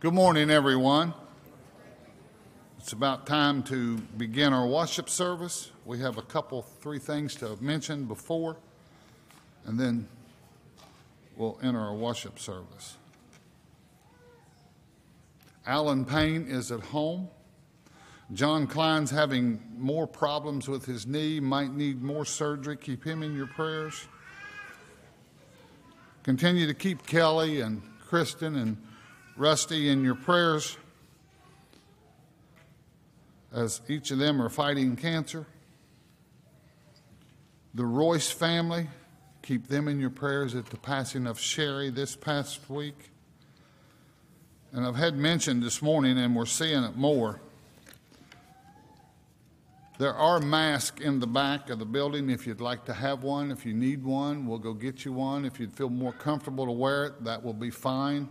Good morning, everyone. It's about time to begin our worship service. We have three things to mention before, and then we'll enter our worship service. Alan Payne is at home. John Klein's having more problems with his knee, might need more surgery. Keep him in your prayers. Continue to keep Kelly and Kristen and Rusty in your prayers, as each of them are fighting cancer. The Royce family, keep them in your prayers at the passing of Sherry this past week. And I've had mentioned this morning, and we're seeing it more, there are masks in the back of the building. If you'd like to have one, if you need one, we'll go get you one. If you'd feel more comfortable to wear it, that will be fine.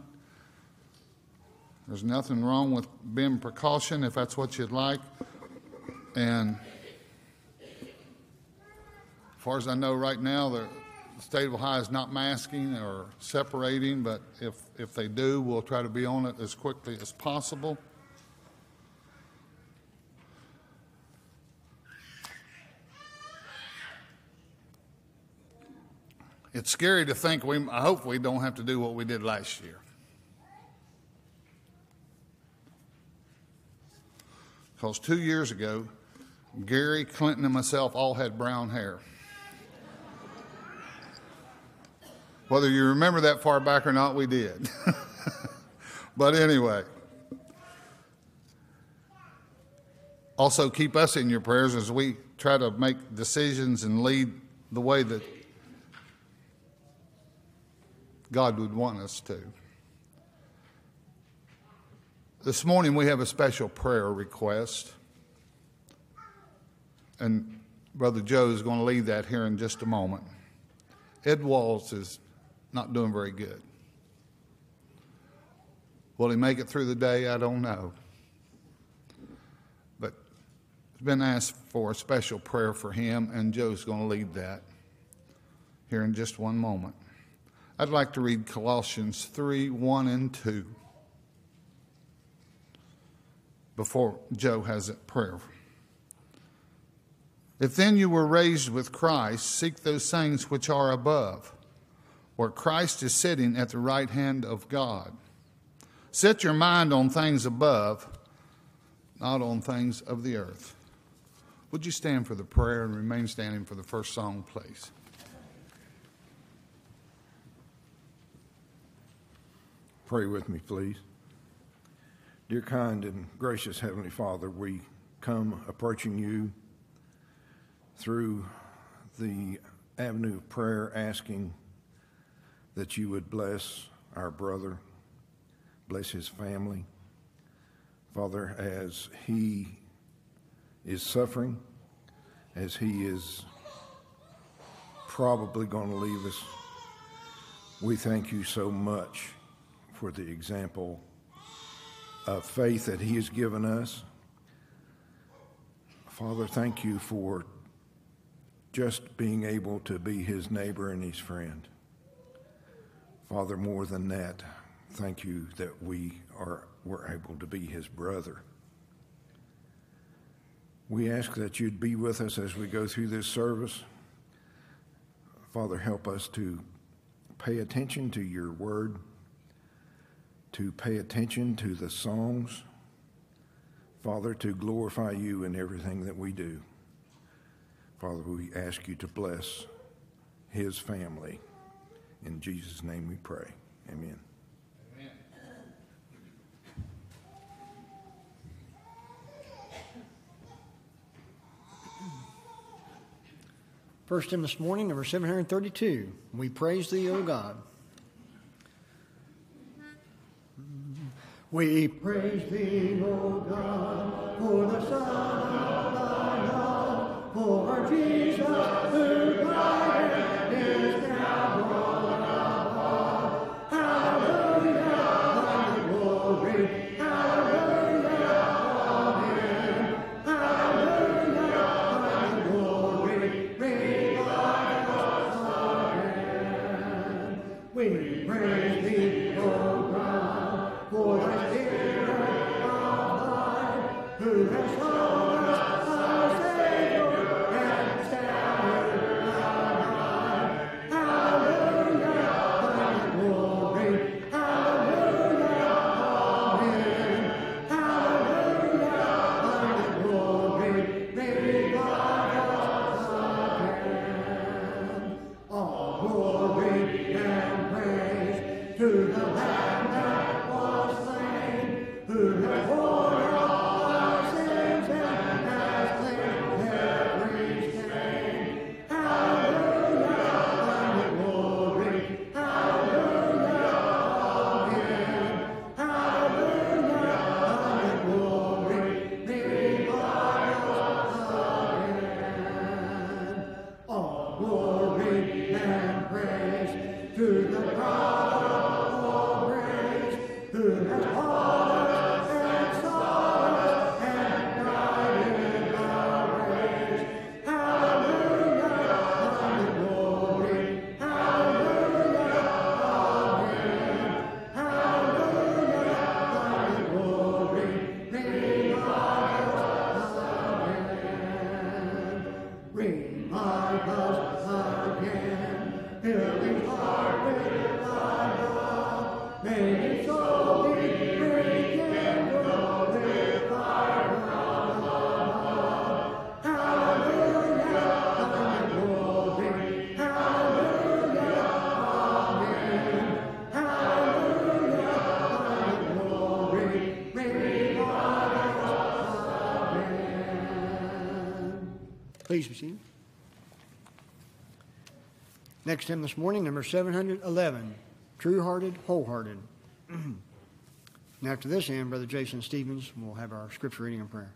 There's nothing wrong with being precaution if that's what you'd like. And as far as I know right now, the state of Ohio is not masking or separating, but if they do, we'll try to be on it as quickly as possible. It's scary to think I hope we don't have to do what we did last year, because 2 years ago, Gary Clinton and myself all had brown hair. Whether you remember that far back or not, we did. But anyway, also keep us in your prayers as we try to make decisions and lead the way that God would want us to. This morning we have a special prayer request, and Brother Joe is going to lead that here in just a moment. Ed Walls is not doing very good. Will he make it through the day? I don't know. But he's been asked for a special prayer for him, and Joe's going to lead that here in just one moment. I'd like to read Colossians 3:1-2 before Joe has a prayer. If then you were raised with Christ, seek those things which are above, where Christ is sitting at the right hand of God. Set your mind on things above, not on things of the earth. Would you stand for the prayer and remain standing for the first song, please? Pray with me, please. Dear kind and gracious Heavenly Father, we come approaching you through the avenue of prayer, asking that you would bless our brother, bless his family. Father, as he is suffering, as he is probably going to leave us, we thank you so much for the example of faith that he has given us. Father, thank you for just being able to be his neighbor and his friend. Father, more than that, thank you that we're able to be his brother. We ask that you'd be with us as we go through this service. Father, help us to pay attention to your word, to pay attention to the songs, Father, to glorify you in everything that we do. Father, we ask you to bless his family. In Jesus' name we pray. Amen. Amen. First hymn this morning, number 732. We praise thee, O God. We praise thee, O God, for the Son of thy love, for Jesus who died and is now born of God. Hallelujah, thy glory, hallelujah, amen. Hallelujah, thy glory, bring thy cross again. We praise thee, O God, for thy to the Lamb that was slain, who has borne all our sins and has cleansed every stain. Hallelujah, and glory, hallelujah, amen. Hallelujah, and glory, the blood of the Lamb. All glory and praise to the Christ. Please be seated. Next hymn this morning, number 711, True-Hearted, Wholehearted. And after this hymn, Brother Jason Stevens will have our scripture reading and prayer.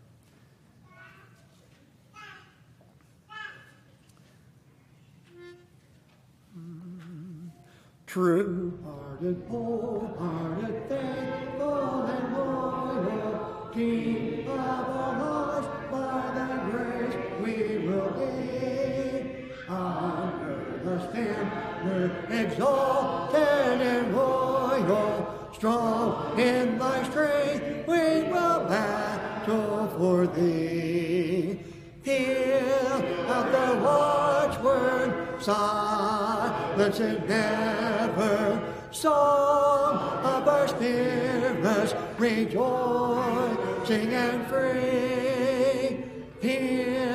True-hearted, wholehearted, faithful and loyal, King of our hearts, by thy grace, we will be under the standard, exalted and royal, strong in thy strength, we will battle for thee. Hear of the Lord's word, silence and never, song of our spirits, rejoicing and free. Hear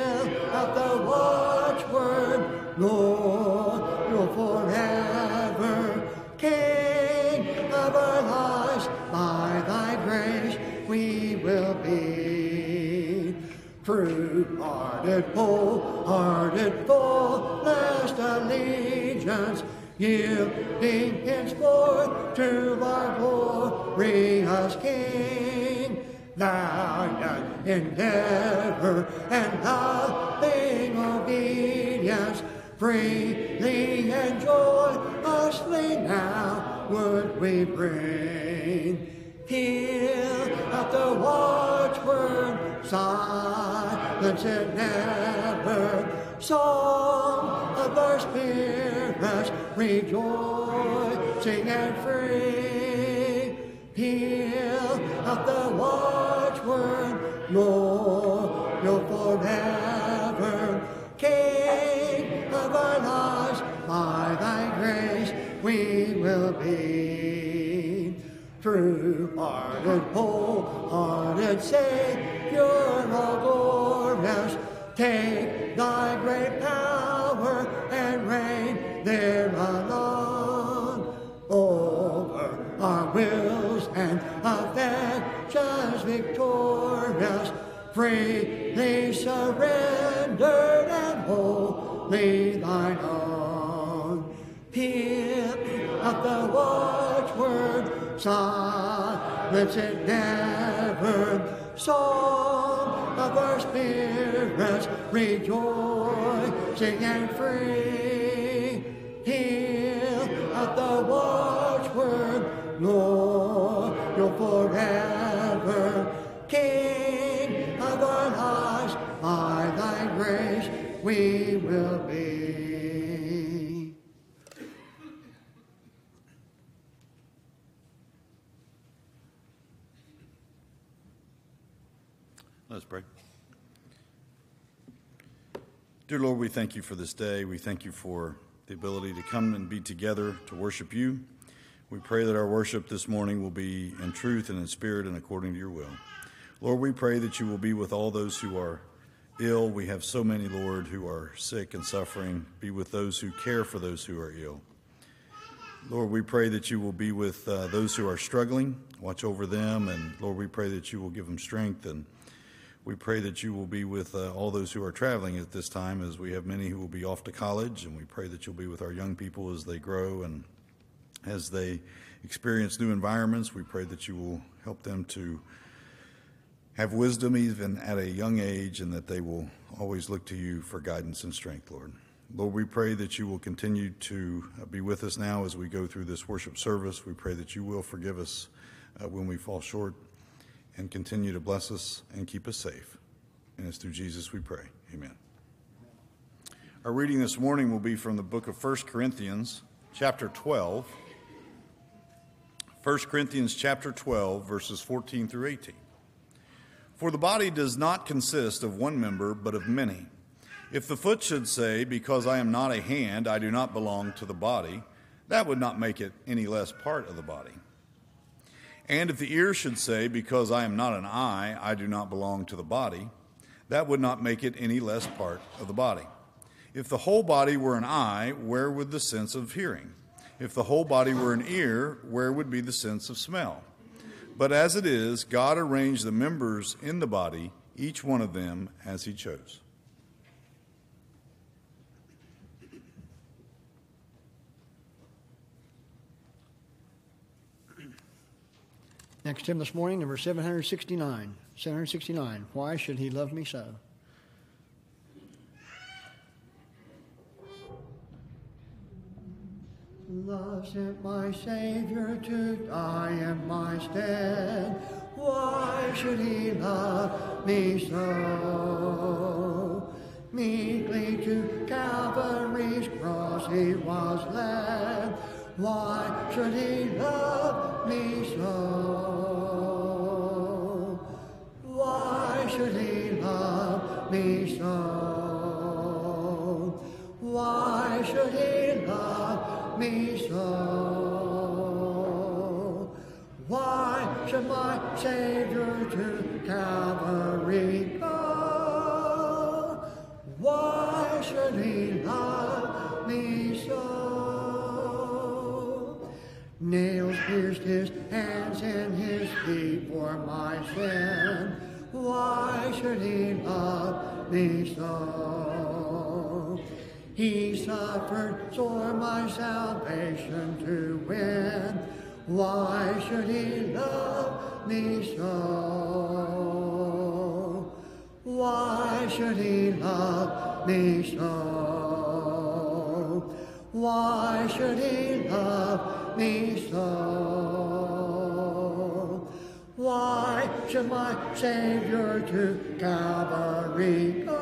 of the watchword, Lord, you're forever King of our lives, by thy grace we will be. True-hearted, whole-hearted, full last allegiance, yielding henceforth to our glorious King. Valiant endeavor and loving obedience, freely and joyously now would we bring. Hear of the watchword, silence and never, song of our spirits, rejoicing and free. Hear of the watchword, Lord, you're forever King of our lives, by thy grace we will be. True-hearted, whole-hearted, Savior, all glorious, take thy great power and reign there alone. Over our wills and affections victorious, freely surrendered and wholly thine own. Hear of the watchword, silence and never, song of our spirits, rejoicing and free. Hear of the watchword, Lord, you're forever King of our lives, by thy grace we will be. Let's pray. Dear Lord, we thank you for this day. We thank you for the ability to come and be together to worship you. We pray that our worship this morning will be in truth and in spirit and according to your will. Lord, we pray that you will be with all those who are ill. We have so many, Lord, who are sick and suffering. Be with those who care for those who are ill. Lord, we pray that you will be with those who are struggling. Watch over them. And Lord, we pray that you will give them strength. And we pray that you will be with all those who are traveling at this time, as we have many who will be off to college. And we pray that you'll be with our young people as they grow and as they experience new environments. We pray that you will help them to have wisdom even at a young age, and that they will always look to you for guidance and strength, Lord. Lord, we pray that you will continue to be with us now as we go through this worship service. We pray that you will forgive us when we fall short, and continue to bless us and keep us safe. And it's through Jesus we pray. Amen. Our reading this morning will be from the book of First Corinthians, chapter 12. 1 Corinthians chapter 12, verses 14 through 18. For the body does not consist of one member, but of many. If the foot should say, because I am not a hand, I do not belong to the body, that would not make it any less part of the body. And if the ear should say, because I am not an eye, I do not belong to the body, that would not make it any less part of the body. If the whole body were an eye, where would the sense of hearing? If the whole body were an ear, where would be the sense of smell? But as it is, God arranged the members in the body, each one of them as he chose. Next hymn this morning, number 769. 769, Why Should He Love Me So? Love sent my Savior to die in my stead. Why should he love me so? Meekly to Calvary's cross he was led. Why should he love me so? Why should he love me so? Why should he love me so? Why should my Savior to Calvary go? Why should he love me so? Nails pierced his hands and his feet for my sin. Why should he love me so? He suffered sore my salvation to win. Why should he love me so? Why should he love me so? Why should he love me so? Why should my Savior to Calvary go?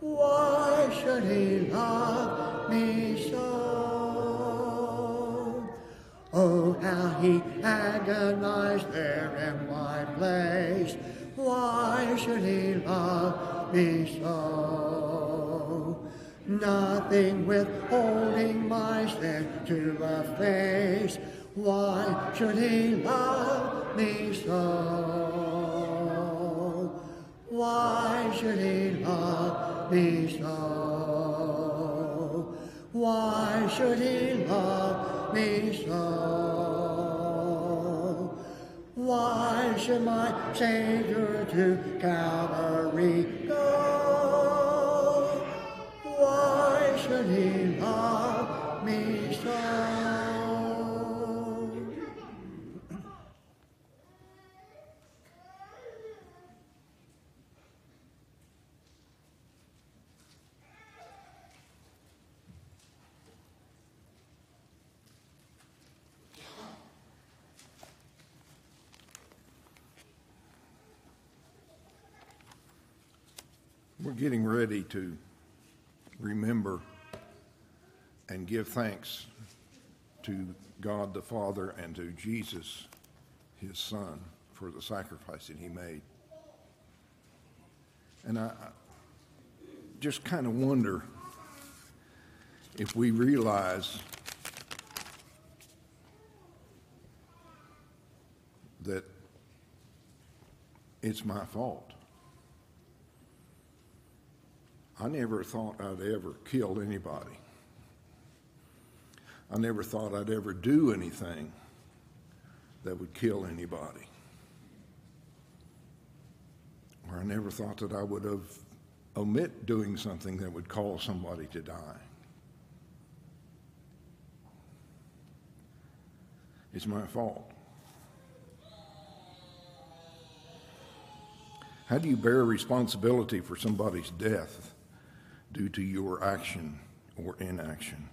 Why should he love me so? Oh, how he agonized there in my place. Why should he love me so? Nothing withholding my sin to efface. Why should he love me so? Why should he love me so? Why should he love me so? Why should my Savior to Calvary go? Why should he love me so? We're getting ready to remember and give thanks to God the Father and to Jesus, his Son, for the sacrifice that he made. And I just kind of wonder if we realize that it's my fault. I never thought I'd ever killed anybody. I never thought I'd ever do anything that would kill anybody. Or I never thought that I would have omit doing something that would cause somebody to die. It's my fault. How do you bear responsibility for somebody's death due to your action or inaction?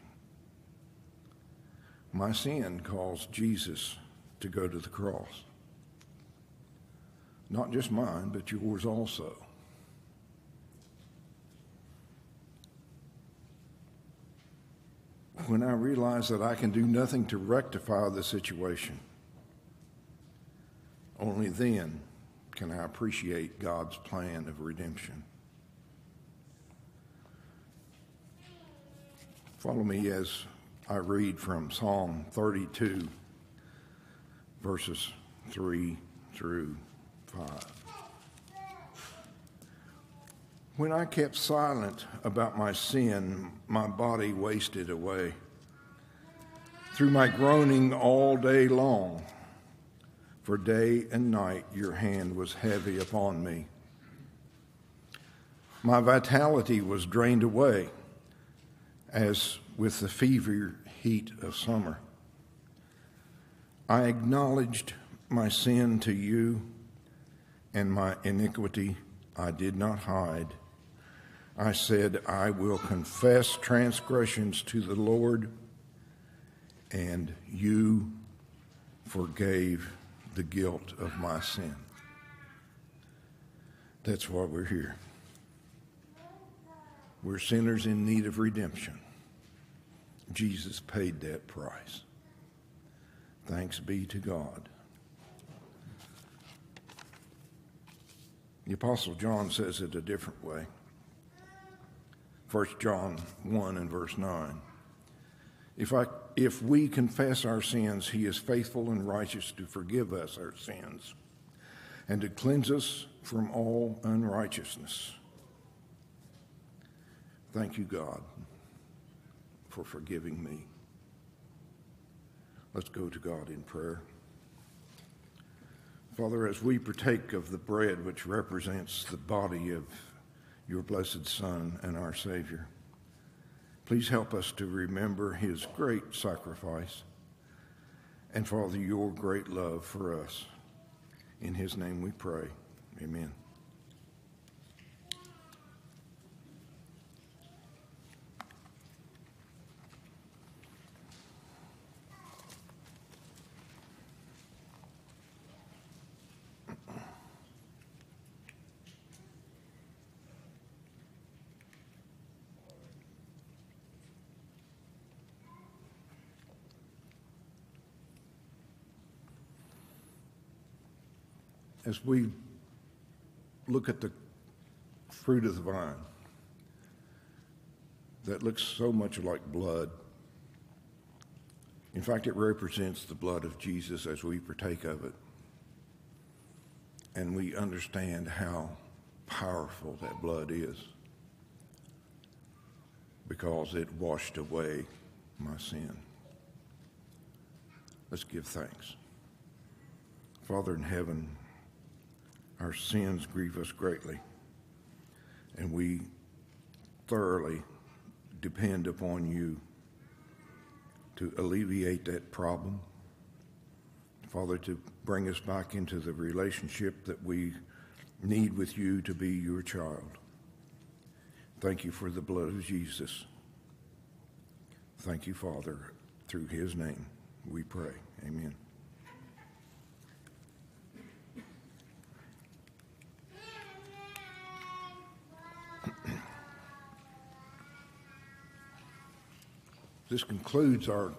My sin caused Jesus to go to the cross. Not just mine, but yours also. When I realized that I can do nothing to rectify the situation, only then can I appreciate God's plan of redemption. Follow me as I read from Psalm 32, verses 3 through 5. When I kept silent about my sin, my body wasted away through my groaning all day long. For day and night your hand was heavy upon me. My vitality was drained away, as with the fever heat of summer. I acknowledged my sin to you, and my iniquity I did not hide. I said, I will confess transgressions to the Lord, and you forgave the guilt of my sin. That's why we're here. We're sinners in need of redemption. Jesus paid that price. Thanks be to God. The Apostle John says it a different way. 1 John 1 and verse 9. If we confess our sins, he is faithful and righteous to forgive us our sins and to cleanse us from all unrighteousness. Thank you, God, for forgiving me. Let's go to God in prayer. Father, as we partake of the bread which represents the body of your blessed Son and our Savior, please help us to remember his great sacrifice and, Father, your great love for us. In his name we pray. Amen. As we look at the fruit of the vine that looks so much like blood, in fact, it represents the blood of Jesus as we partake of it, and we understand how powerful that blood is because it washed away my sin. Let's give thanks. Father in heaven, our sins grieve us greatly, and we thoroughly depend upon you to alleviate that problem. Father, to bring us back into the relationship that we need with you to be your child. Thank you for the blood of Jesus. Thank you, Father. Through his name we pray. Amen. This concludes our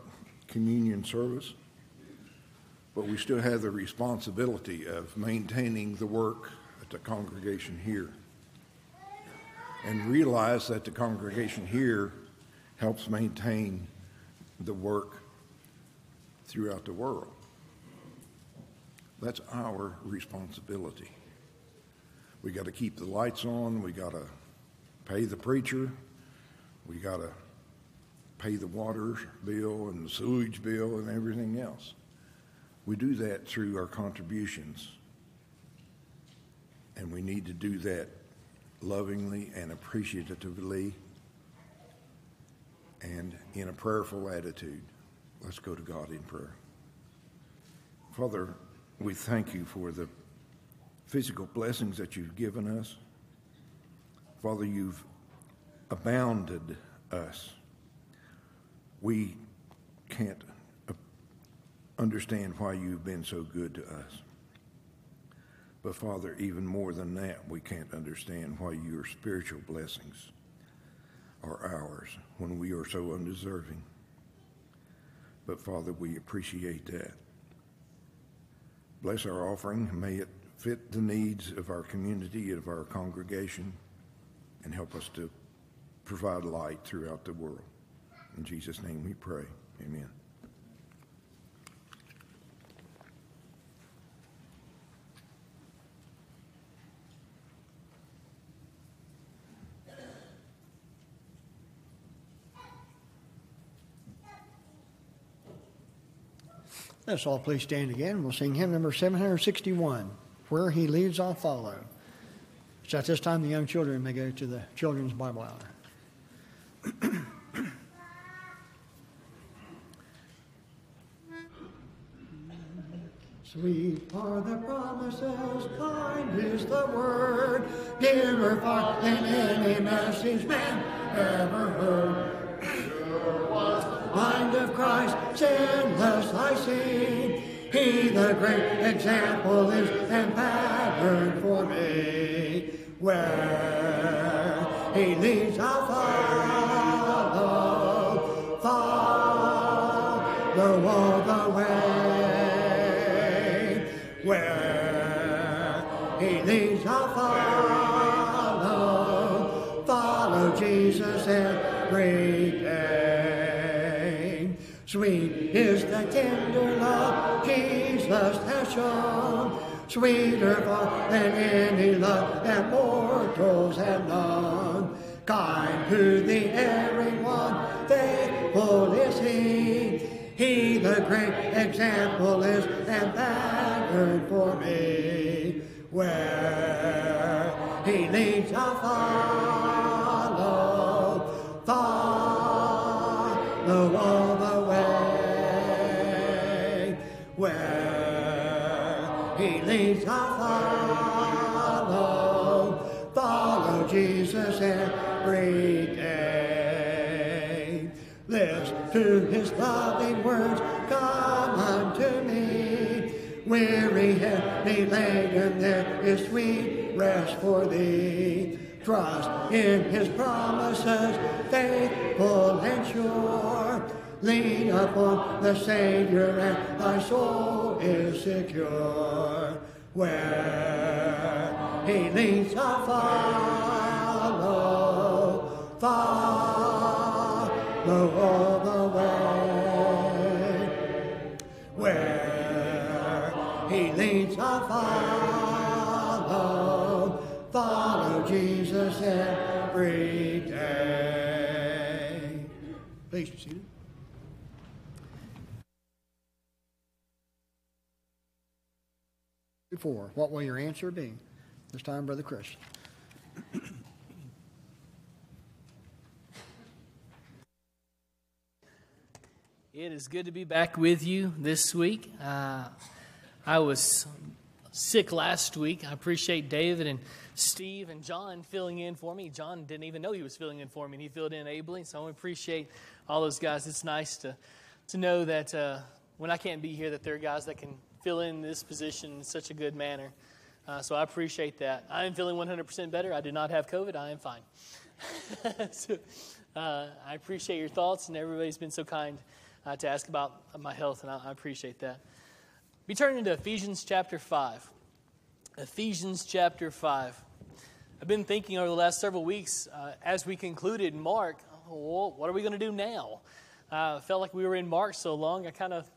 communion service, but we still have the responsibility of maintaining the work at the congregation here, and realize that the congregation here helps maintain the work throughout the world. That's our responsibility. We got to keep the lights on, we got to pay the preacher, we got to pay the water bill and the sewage bill and everything else. We do that through our contributions, and we need to do that lovingly and appreciatively and in a prayerful attitude. Let's go to God in prayer. Father, we thank you for the physical blessings that you've given us. Father, you've abounded us. We can't understand why you've been so good to us. But Father, even more than that, we can't understand why your spiritual blessings are ours when we are so undeserving. But Father, we appreciate that. Bless our offering. May it fit the needs of our community and of our congregation, and help us to provide light throughout the world. In Jesus' name we pray. Amen. Let's all please stand again. We'll sing hymn number 761, Where He Leads I'll Follow. So at this time, the young children may go to the Children's Bible Hour. Sweet are the promises, kind is the word, dearer far than any message man ever heard. Sure was the mind of Christ, sinless I see, He the great example is and pattern for me. Where He leads I'll follow, follow all the way. Where He leads I'll follow, follow Jesus every day. Sweet is the tender love Jesus has shown, sweeter far than any love that mortals have known. Kind to the everyone, faithful is He. He the great example is and pattern for me. Where He leads I'll follow, follow all the way. Where He leads I'll follow, follow Jesus every day. Listen to His loving words, come unto me. Weary, heavy laden, there is sweet rest for thee. Trust in His promises, faithful and sure. Lean upon the Savior and thy soul is secure. Where He leads I'll follow, follow all the way. Where He leads I'll follow, follow Jesus every day. Please be seated. Before, what will your answer be? This time, Brother Chris. It is good to be back with you this week. I was sick last week. I appreciate David and Steve and John filling in for me. John didn't even know he was filling in for me, and he filled in ably. So I appreciate all those guys. It's nice to know that when I can't be here, that there are guys that can fill in this position in such a good manner. So I appreciate that. I am feeling 100% better. I did not have COVID. I am fine. So I appreciate your thoughts, and everybody's been so kind to ask about my health, and I appreciate that. Be turning to Ephesians chapter 5. Ephesians chapter 5. I've been thinking over the last several weeks as we concluded Mark, what are we going to do now? I felt like we were in Mark so long, I kind of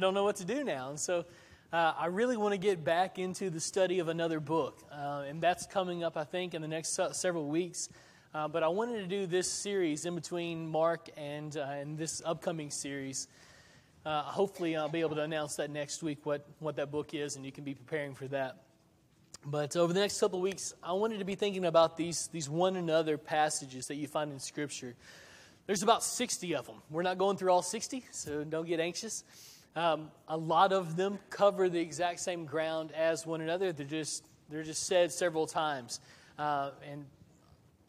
don't know what to do now. And so I really want to get back into the study of another book. And that's coming up, I think, in the next several weeks. But I wanted to do this series in between Mark and this upcoming series. Hopefully I'll be able to announce that next week what that book is, and you can be preparing for that. But over the next couple of weeks, I wanted to be thinking about these one another passages that you find in Scripture. There's about 60 of them. We're not going through all 60, so don't get anxious. A lot of them cover the exact same ground as one another. They're just said several times, and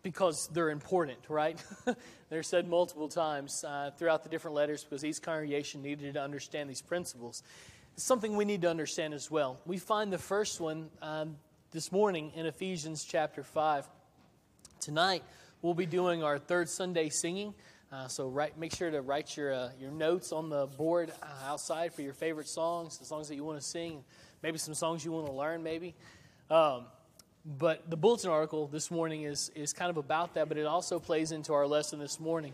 because they're important, right? They're said multiple times throughout the different letters because each congregation needed to understand these principles. It's something we need to understand as well. We find the first one this morning in Ephesians chapter 5. Tonight we'll be doing our third Sunday singing. Make sure to write your notes on the board outside for your favorite songs, the songs that you want to sing, maybe some songs you want to learn, maybe. But the bulletin article this morning is kind of about that, but it also plays into our lesson this morning.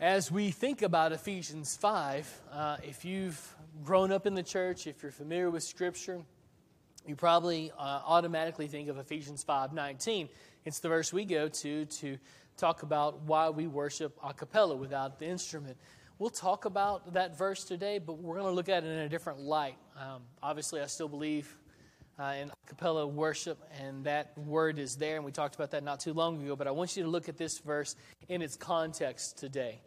As we think about Ephesians 5, if you've grown up in the church, if you're familiar with Scripture, you probably automatically think of Ephesians 5:19. It's the verse we go to talk about why we worship a cappella without the instrument. We'll talk about that verse today, but we're going to look at it in a different light. Obviously, I still believe in a cappella worship, and that word is there, and we talked about that not too long ago, but I want you to look at this verse in its context today.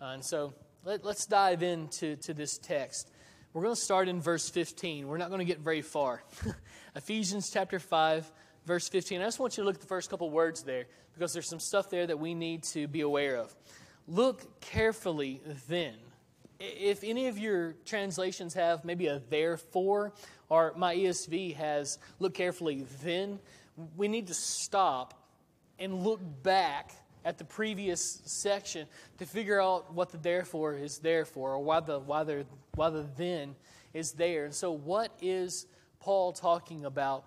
And so let's dive into this text. We're going to start in verse 15. We're not going to get very far. Ephesians chapter 5, verse 15. I just want you to look at the first couple words there, because there's some stuff there that we need to be aware of. Look carefully then. If any of your translations have maybe a therefore, or my ESV has look carefully then, we need to stop and look back at the previous section to figure out what the therefore is there for, or why the then is there. And so what is Paul talking about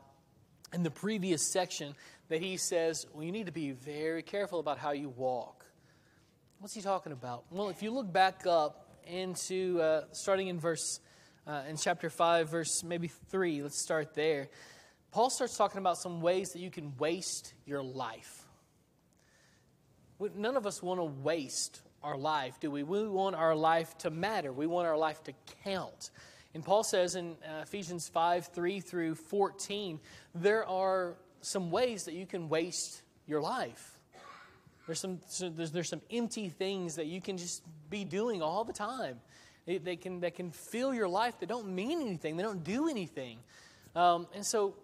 in the previous section that he says, well, you need to be very careful about how you walk? What's he talking about? Well, if you look back up into starting in verse, in chapter 5, verse maybe 3, let's start there. Paul starts talking about some ways that you can waste your life. None of us want to waste our life, do we? We want our life to matter. We want our life to count. And Paul says in Ephesians 5, 3 through 14, there are some ways that you can waste your life. There's some empty things that you can just be doing all the time. They can fill your life. They don't mean anything. They don't do anything. And so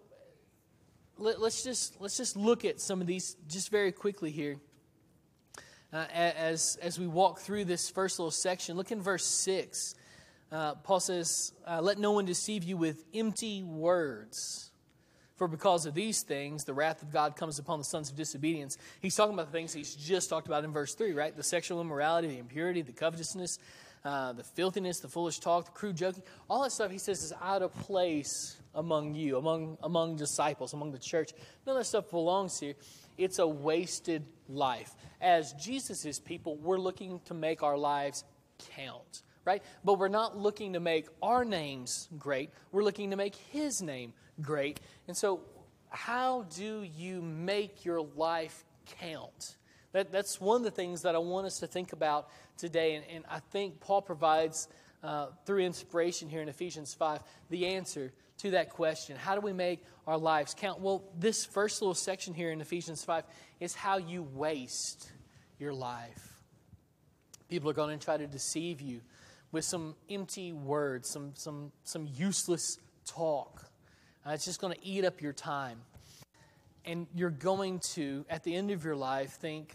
let's just look at some of these just very quickly here. As we walk through this first little section, look in verse 6. Paul says, let no one deceive you with empty words, for because of these things, the wrath of God comes upon the sons of disobedience. He's talking about the things he's just talked about in verse 3, right? The sexual immorality, the impurity, the covetousness, the filthiness, the foolish talk, the crude joking. All that stuff, he says, is out of place among you, among disciples, among the church. None of that stuff belongs here. It's a wasted life. As Jesus' people, we're looking to make our lives count, right? But we're not looking to make our names great. We're looking to make His name great. And so how do you make your life count? That's one of the things that I want us to think about today. And I think Paul provides, through inspiration here in Ephesians 5, the answer to that question. How do we make our lives count? Well, this first little section here in Ephesians 5 is how you waste your life. People are going to try to deceive you with some empty words, some useless talk. It's just going to eat up your time. And you're going to, at the end of your life, think,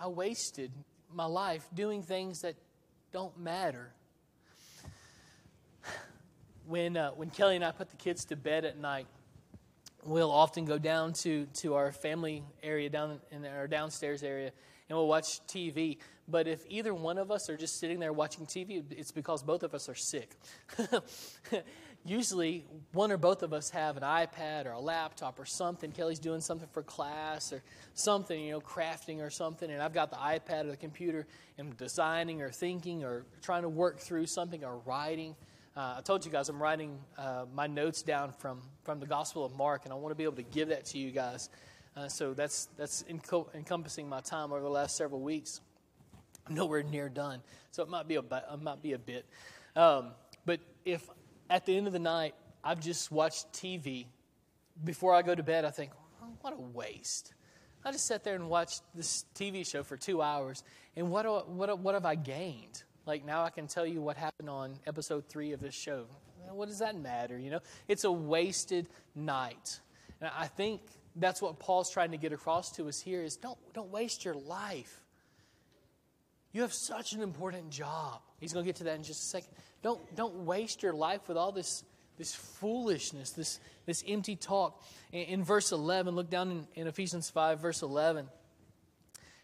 I wasted my life doing things that don't matter. When Kelly and I put the kids to bed at night, we'll often go down to our family area down in our downstairs area, and we'll watch TV. But if either one of us are just sitting there watching TV, it's because both of us are sick. Usually, one or both of us have an iPad or a laptop or something. Kelly's doing something for class or something, crafting or something, and I've got the iPad or the computer, and I'm designing or thinking or trying to work through something or writing. I told you guys I'm writing my notes down from the Gospel of Mark, and I want to be able to give that to you guys So that's encompassing my time over the last several weeks. I'm nowhere near done, so it might be a bit. But if at the end of the night I've just watched TV, before I go to bed I think, what a waste. I just sat there and watched this TV show for 2 hours, and what have I gained? Like, now I can tell you what happened on episode 3 of this show. What does that matter, you know? It's a wasted night. And I think that's what Paul's trying to get across to us here is don't waste your life. You have such an important job. He's going to get to that in just a second. Don't waste your life with all this foolishness, this empty talk. In verse 11, look down in Ephesians 5, verse 11.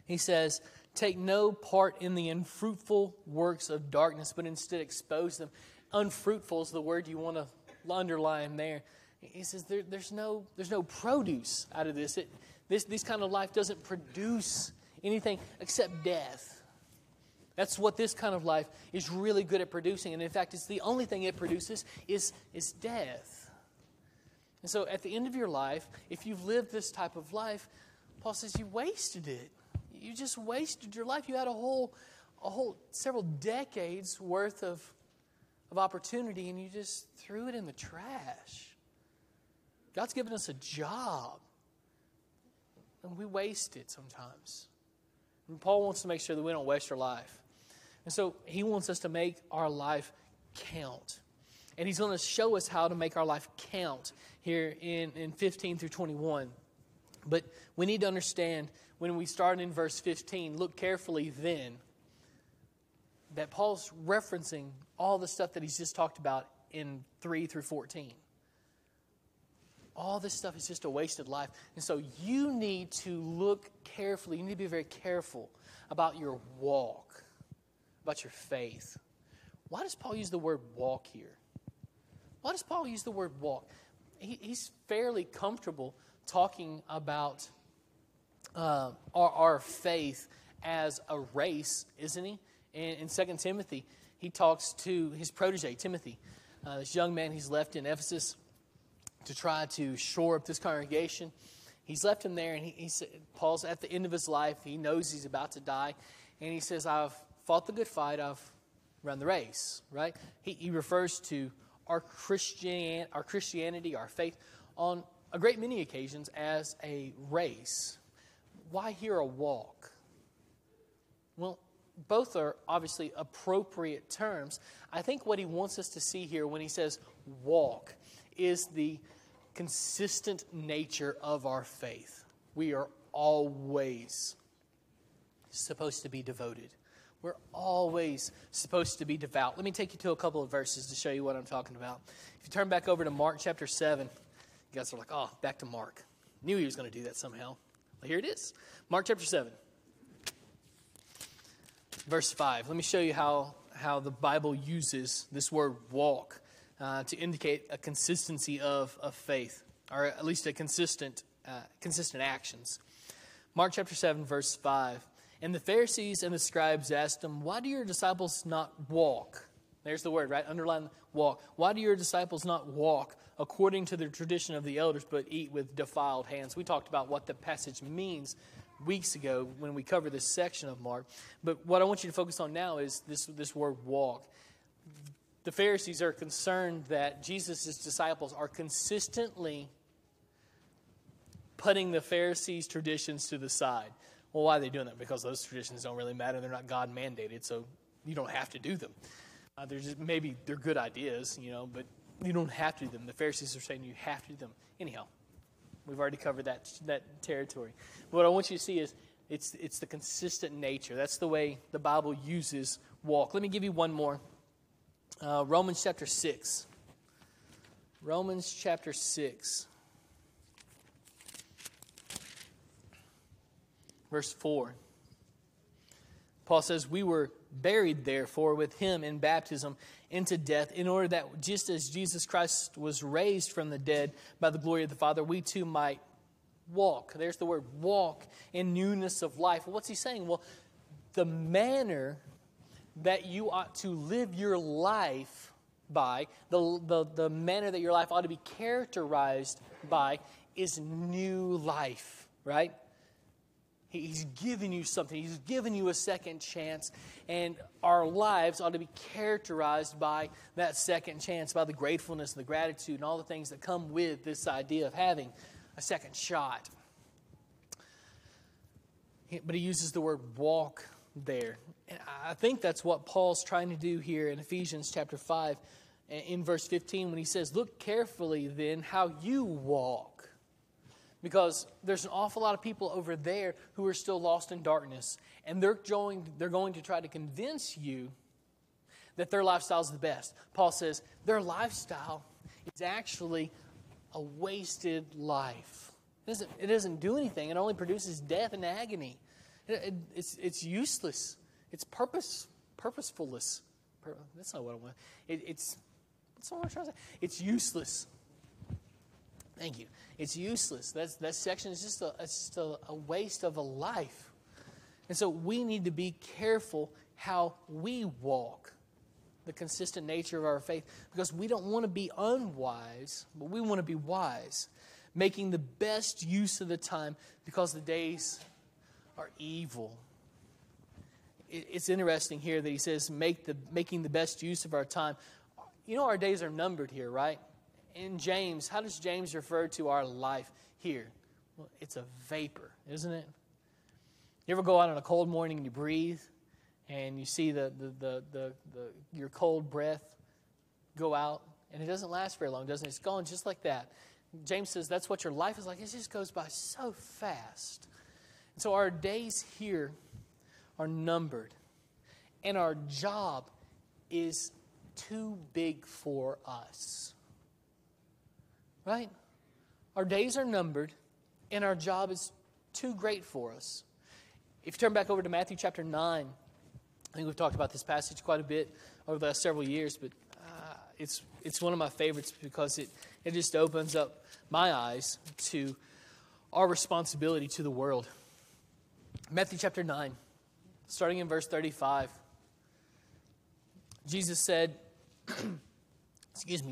He says, take no part in the unfruitful works of darkness, but instead expose them. Unfruitful is the word you want to underline there. He says there's no produce out of this. This kind of life doesn't produce anything except death. That's what this kind of life is really good at producing. And in fact, it's the only thing it produces is death. And so at the end of your life, if you've lived this type of life, Paul says you wasted it. You just wasted your life. You had a whole several decades worth of opportunity, and you just threw it in the trash. God's given us a job, and we waste it sometimes. And Paul wants to make sure that we don't waste our life. And so he wants us to make our life count. And he's going to show us how to make our life count here in 15 through 21. But we need to understand when we start in verse 15, look carefully then, that Paul's referencing all the stuff that he's just talked about in 3 through 14. All this stuff is just a wasted life. And so you need to look carefully. You need to be very careful about your walk, about your faith. Why does Paul use the word walk here? Why does Paul use the word walk? He's fairly comfortable talking about our faith as a race, isn't he? In 2 Timothy, he talks to his protege, Timothy, this young man he's left in Ephesus to try to shore up this congregation. He's left him there, and Paul's at the end of his life. He knows he's about to die, and he says, I've fought the good fight, I've run the race, right? He refers to our Christianity, our faith, on a great many occasions as a race. Why here a walk? Well, both are obviously appropriate terms. I think what he wants us to see here when he says walk is the consistent nature of our faith. We are always supposed to be devoted. We're always supposed to be devout. Let me take you to a couple of verses to show you what I'm talking about. If you turn back over to Mark chapter 7, you guys are like, oh, back to Mark. Knew he was going to do that somehow. Well, here it is. Mark chapter 7. Verse 5, let me show you how the Bible uses this word walk to indicate a consistency of faith, or at least a consistent actions. Mark chapter 7, verse 5, and the Pharisees and the scribes asked him, why do your disciples not walk? There's the word, right? Underline walk. Why do your disciples not walk according to the tradition of the elders, but eat with defiled hands? We talked about what the passage means weeks ago when we covered this section of Mark. But what I want you to focus on now is this word walk. The Pharisees are concerned that Jesus' disciples are consistently putting the Pharisees' traditions to the side. Well, why are they doing that? Because those traditions don't really matter. They're not God mandated, so you don't have to do them. Maybe they're good ideas, you know, but you don't have to do them. The Pharisees are saying you have to do them. Anyhow, we've already covered that territory. What I want you to see is it's the consistent nature. That's the way the Bible uses walk. Let me give you one more. Romans chapter 6. Romans chapter 6. Verse 4. Paul says, we were buried, therefore, with him in baptism into death, in order that just as Jesus Christ was raised from the dead by the glory of the Father, we too might walk. There's the word walk in newness of life. Well, what's he saying? Well, the manner that you ought to live your life by, the manner that your life ought to be characterized by, is new life. right? He's given you something. He's given you a second chance. And our lives ought to be characterized by that second chance, by the gratefulness and the gratitude and all the things that come with this idea of having a second shot. But he uses the word walk there. And I think that's what Paul's trying to do here in Ephesians chapter 5 in verse 15 when he says, look carefully then how you walk. Because there's an awful lot of people over there who are still lost in darkness. And they're going to try to convince you that their lifestyle is the best. Paul says their lifestyle is actually a wasted life. It doesn't do anything. It only produces death and agony. It's useless. It's purposefulless. That's not what I want. That's not what I'm trying to say. It's useless. Thank you. It's useless. That section is just a waste of a life. And so we need to be careful how we walk, the consistent nature of our faith, because we don't want to be unwise, but we want to be wise, making the best use of the time because the days are evil. It's interesting here that he says, making the best use of our time. You know our days are numbered here, right? In James, how does James refer to our life here? Well, it's a vapor, isn't it? You ever go out on a cold morning and you breathe and you see your cold breath go out and it doesn't last very long, doesn't it? It's gone just like that. James says that's what your life is like. It just goes by so fast. And so our days here are numbered and our job is too big for us. Right? Our days are numbered, and our job is too great for us. If you turn back over to Matthew chapter 9, I think we've talked about this passage quite a bit over the last several years, but it's one of my favorites because it just opens up my eyes to our responsibility to the world. Matthew chapter 9, starting in verse 35, Jesus said,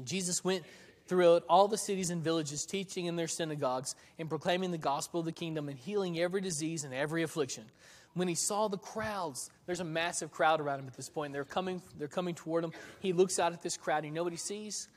Jesus went throughout all the cities and villages, teaching in their synagogues and proclaiming the gospel of the kingdom and healing every disease and every affliction. When he saw the crowds, there's a massive crowd around him at this point. They're coming toward him. He looks out at this crowd. You know what he sees?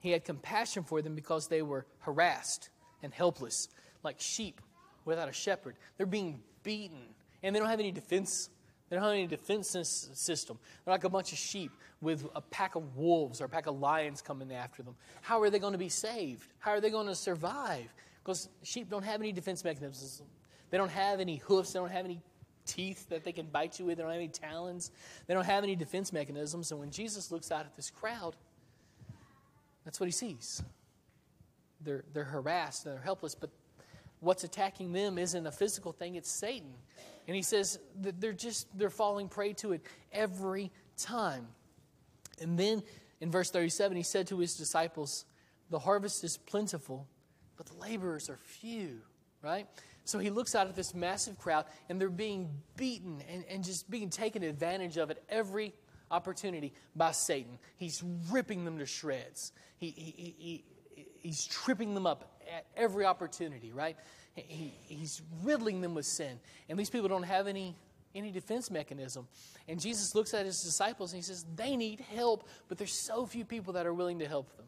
He had compassion for them because they were harassed and helpless, like sheep without a shepherd. They're being beaten, and they don't have any defense. They don't have any defense system. They're like a bunch of sheep with a pack of wolves or a pack of lions coming after them. How are they going to be saved? How are they going to survive? Because sheep don't have any defense mechanisms. They don't have any hoofs. They don't have any teeth that they can bite you with. They don't have any talons. They don't have any defense mechanisms. And when Jesus looks out at this crowd, that's what he sees. They're harassed. They're helpless. But what's attacking them isn't a physical thing. It's Satan. And he says that they're falling prey to it every time. And then in verse 37, he said to his disciples, the harvest is plentiful, but the laborers are few, right? So he looks out at this massive crowd, and they're being beaten and just being taken advantage of at every opportunity by Satan. He's ripping them to shreds. He's tripping them up at every opportunity, right? He's riddling them with sin. And these people don't have any defense mechanism. And Jesus looks at his disciples and he says, they need help, but there's so few people that are willing to help them.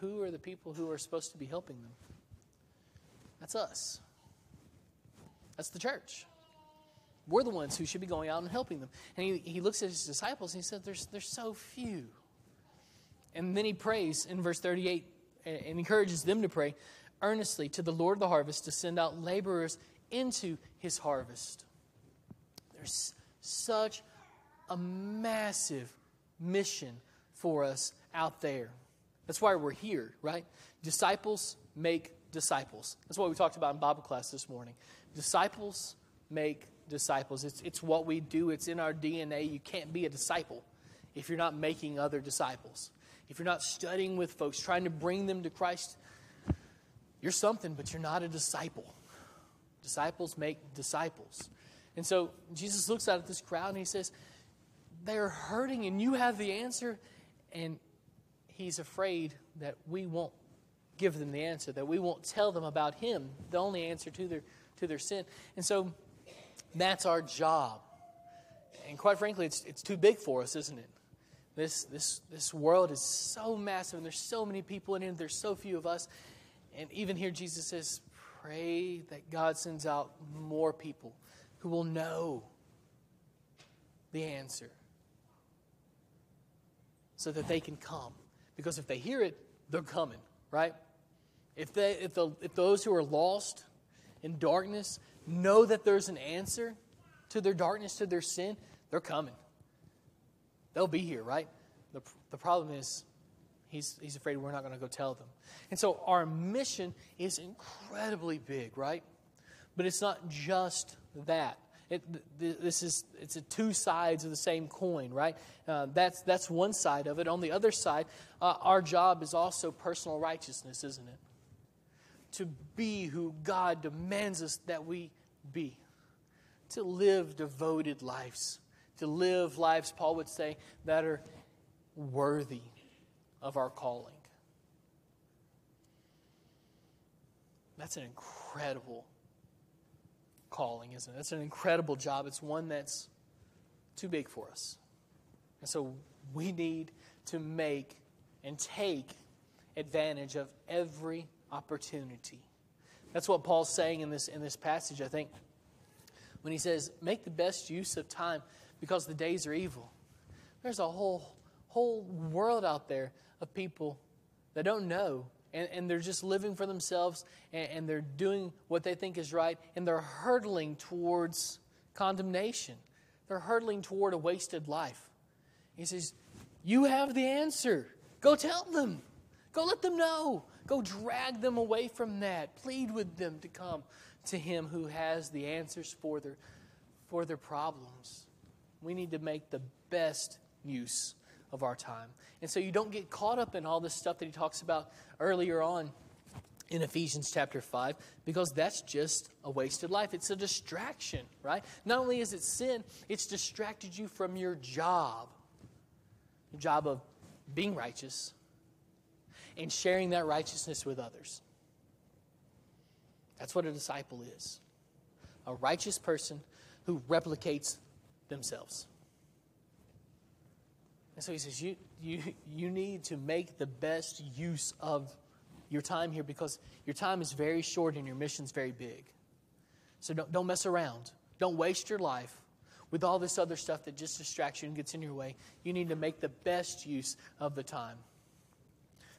Who are the people who are supposed to be helping them? That's us. That's the church. We're the ones who should be going out and helping them. And he looks at his disciples and he said, there's so few. And then he prays in verse 38 and encourages them to pray earnestly to the Lord of the harvest to send out laborers into his harvest. There's such a massive mission for us out there. That's why we're here, right? Disciples make disciples. That's what we talked about in Bible class this morning. Disciples make disciples. It's what we do. It's in our DNA. You can't be a disciple if you're not making other disciples. If you're not studying with folks, trying to bring them to Christ, you're something, but you're not a disciple. Disciples make disciples. And so Jesus looks out at this crowd and he says, they're hurting and you have the answer. And he's afraid that we won't give them the answer, that we won't tell them about Him, the only answer to their sin. And so that's our job. And quite frankly, it's too big for us, isn't it? This world is so massive, and there's so many people in it, and there's so few of us. And even here Jesus says, pray that God sends out more people who will know the answer so that they can come. Because if they hear it, they're coming, right? If those who are lost in darkness know that there's an answer to their darkness, to their sin, they're coming. They'll be here, right? The problem is he's afraid we're not going to go tell them. And so our mission is incredibly big, right? But it's not just that. It's two sides of the same coin, right? That's one side of it. On the other side, our job is also personal righteousness, isn't it? To be who God demands us that we be. To live devoted lives. To live lives, Paul would say, that are worthy of our calling. That's an incredible calling, isn't it? That's an incredible job. It's one that's too big for us. And so we need to make and take advantage of every opportunity. That's what Paul's saying in this passage, I think, when he says, make the best use of time because the days are evil. There's a whole world out there of people that don't know, and they're just living for themselves, and they're doing what they think is right, and they're hurtling towards condemnation. They're hurtling toward a wasted life. He says, you have the answer. Go tell them. Go let them know. Go drag them away from that. Plead with them to come to Him who has the answers for their problems. We need to make the best use of our time. And so you don't get caught up in all this stuff that he talks about earlier on in Ephesians chapter 5, because that's just a wasted life. It's a distraction, right? Not only is it sin, it's distracted you from your job. Your job of being righteous and sharing that righteousness with others. That's what a disciple is. A righteous person who replicates themselves. And so he says, you need to make the best use of your time here because your time is very short and your mission's very big. So don't mess around. Don't waste your life with all this other stuff that just distracts you and gets in your way. You need to make the best use of the time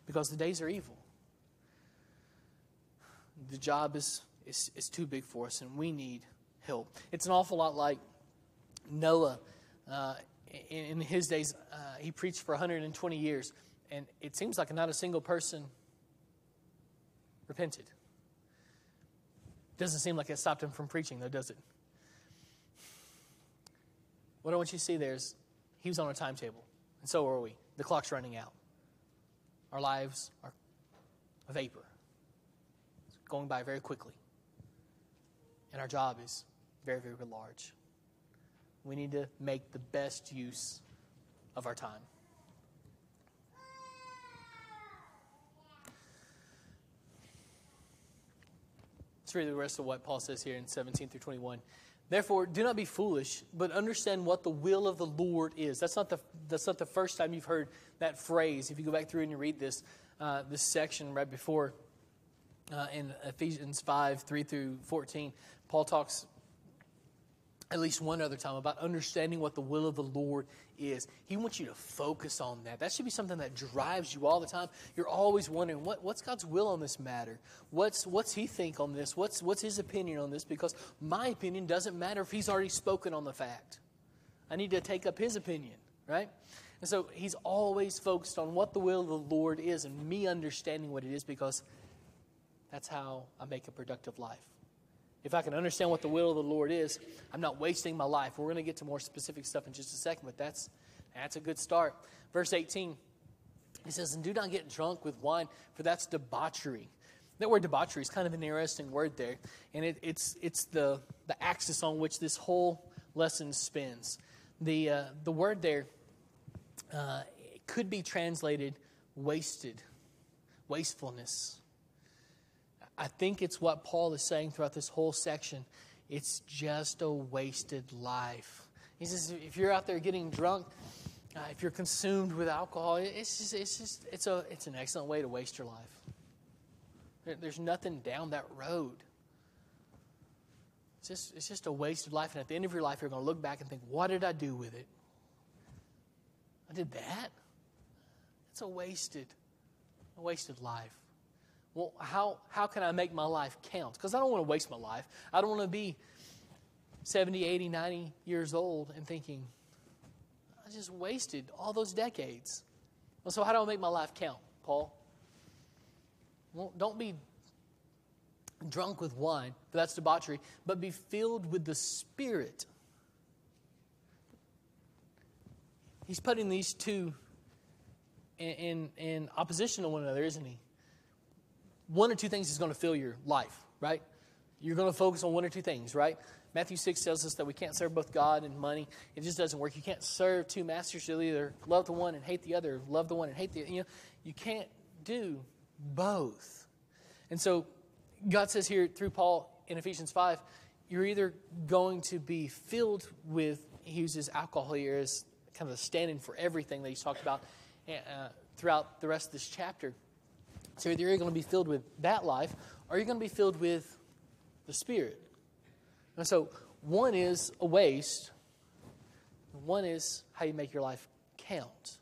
because the days are evil. The job is too big for us, and we need help. It's an awful lot like Noah. In his days, he preached for 120 years, and it seems like not a single person repented. Doesn't seem like it stopped him from preaching, though, does it? What I want you to see there is he was on a timetable, and so are we. The clock's running out. Our lives are a vapor. It's going by very quickly, and our job is very, very large. We need to make the best use of our time. Let's read the rest of what Paul says here in 17 through 21. Therefore, do not be foolish, but understand what the will of the Lord is. That's not the first time you've heard that phrase. If you go back through and you read this section right before in Ephesians 5, 3 through 14, Paul talks at least one other time about understanding what the will of the Lord is. He wants you to focus on that. That should be something that drives you all the time. You're always wondering, what's God's will on this matter? What's He think on this? What's His opinion on this? Because my opinion doesn't matter if He's already spoken on the fact. I need to take up His opinion, right? And so he's always focused on what the will of the Lord is and me understanding what it is, because that's how I make a productive life. If I can understand what the will of the Lord is, I'm not wasting my life. We're going to get to more specific stuff in just a second, but that's a good start. Verse 18, he says, and do not get drunk with wine, for that's debauchery. That word debauchery is kind of an interesting word there, and it's the axis on which this whole lesson spins. The word there it could be translated wasted, wastefulness, I think it's what Paul is saying throughout this whole section. It's just a wasted life. He says, if you're out there getting drunk, if you're consumed with alcohol, it's an excellent way to waste your life. There's nothing down that road. It's just a wasted life. And at the end of your life, you're going to look back and think, what did I do with it? I did that? It's a wasted life. Well, how can I make my life count? Because I don't want to waste my life. I don't want to be 70, 80, 90 years old and thinking, I just wasted all those decades. Well, so how do I make my life count, Paul? Well, don't be drunk with wine, for that's debauchery, but be filled with the Spirit. He's putting these two in opposition to one another, isn't he? One or two things is going to fill your life, right? You're going to focus on one or two things, right? Matthew 6 tells us that we can't serve both God and money. It just doesn't work. You can't serve two masters. You'll either love the one and hate the other, or love the one and hate the other. You know, you can't do both. And so God says here through Paul in Ephesians 5, you're either going to be filled with, he uses alcohol here as kind of a stand-in for everything that he's talked about throughout the rest of this chapter. So either you're going to be filled with that life, or you're going to be filled with the Spirit. And so one is a waste. One is how you make your life count.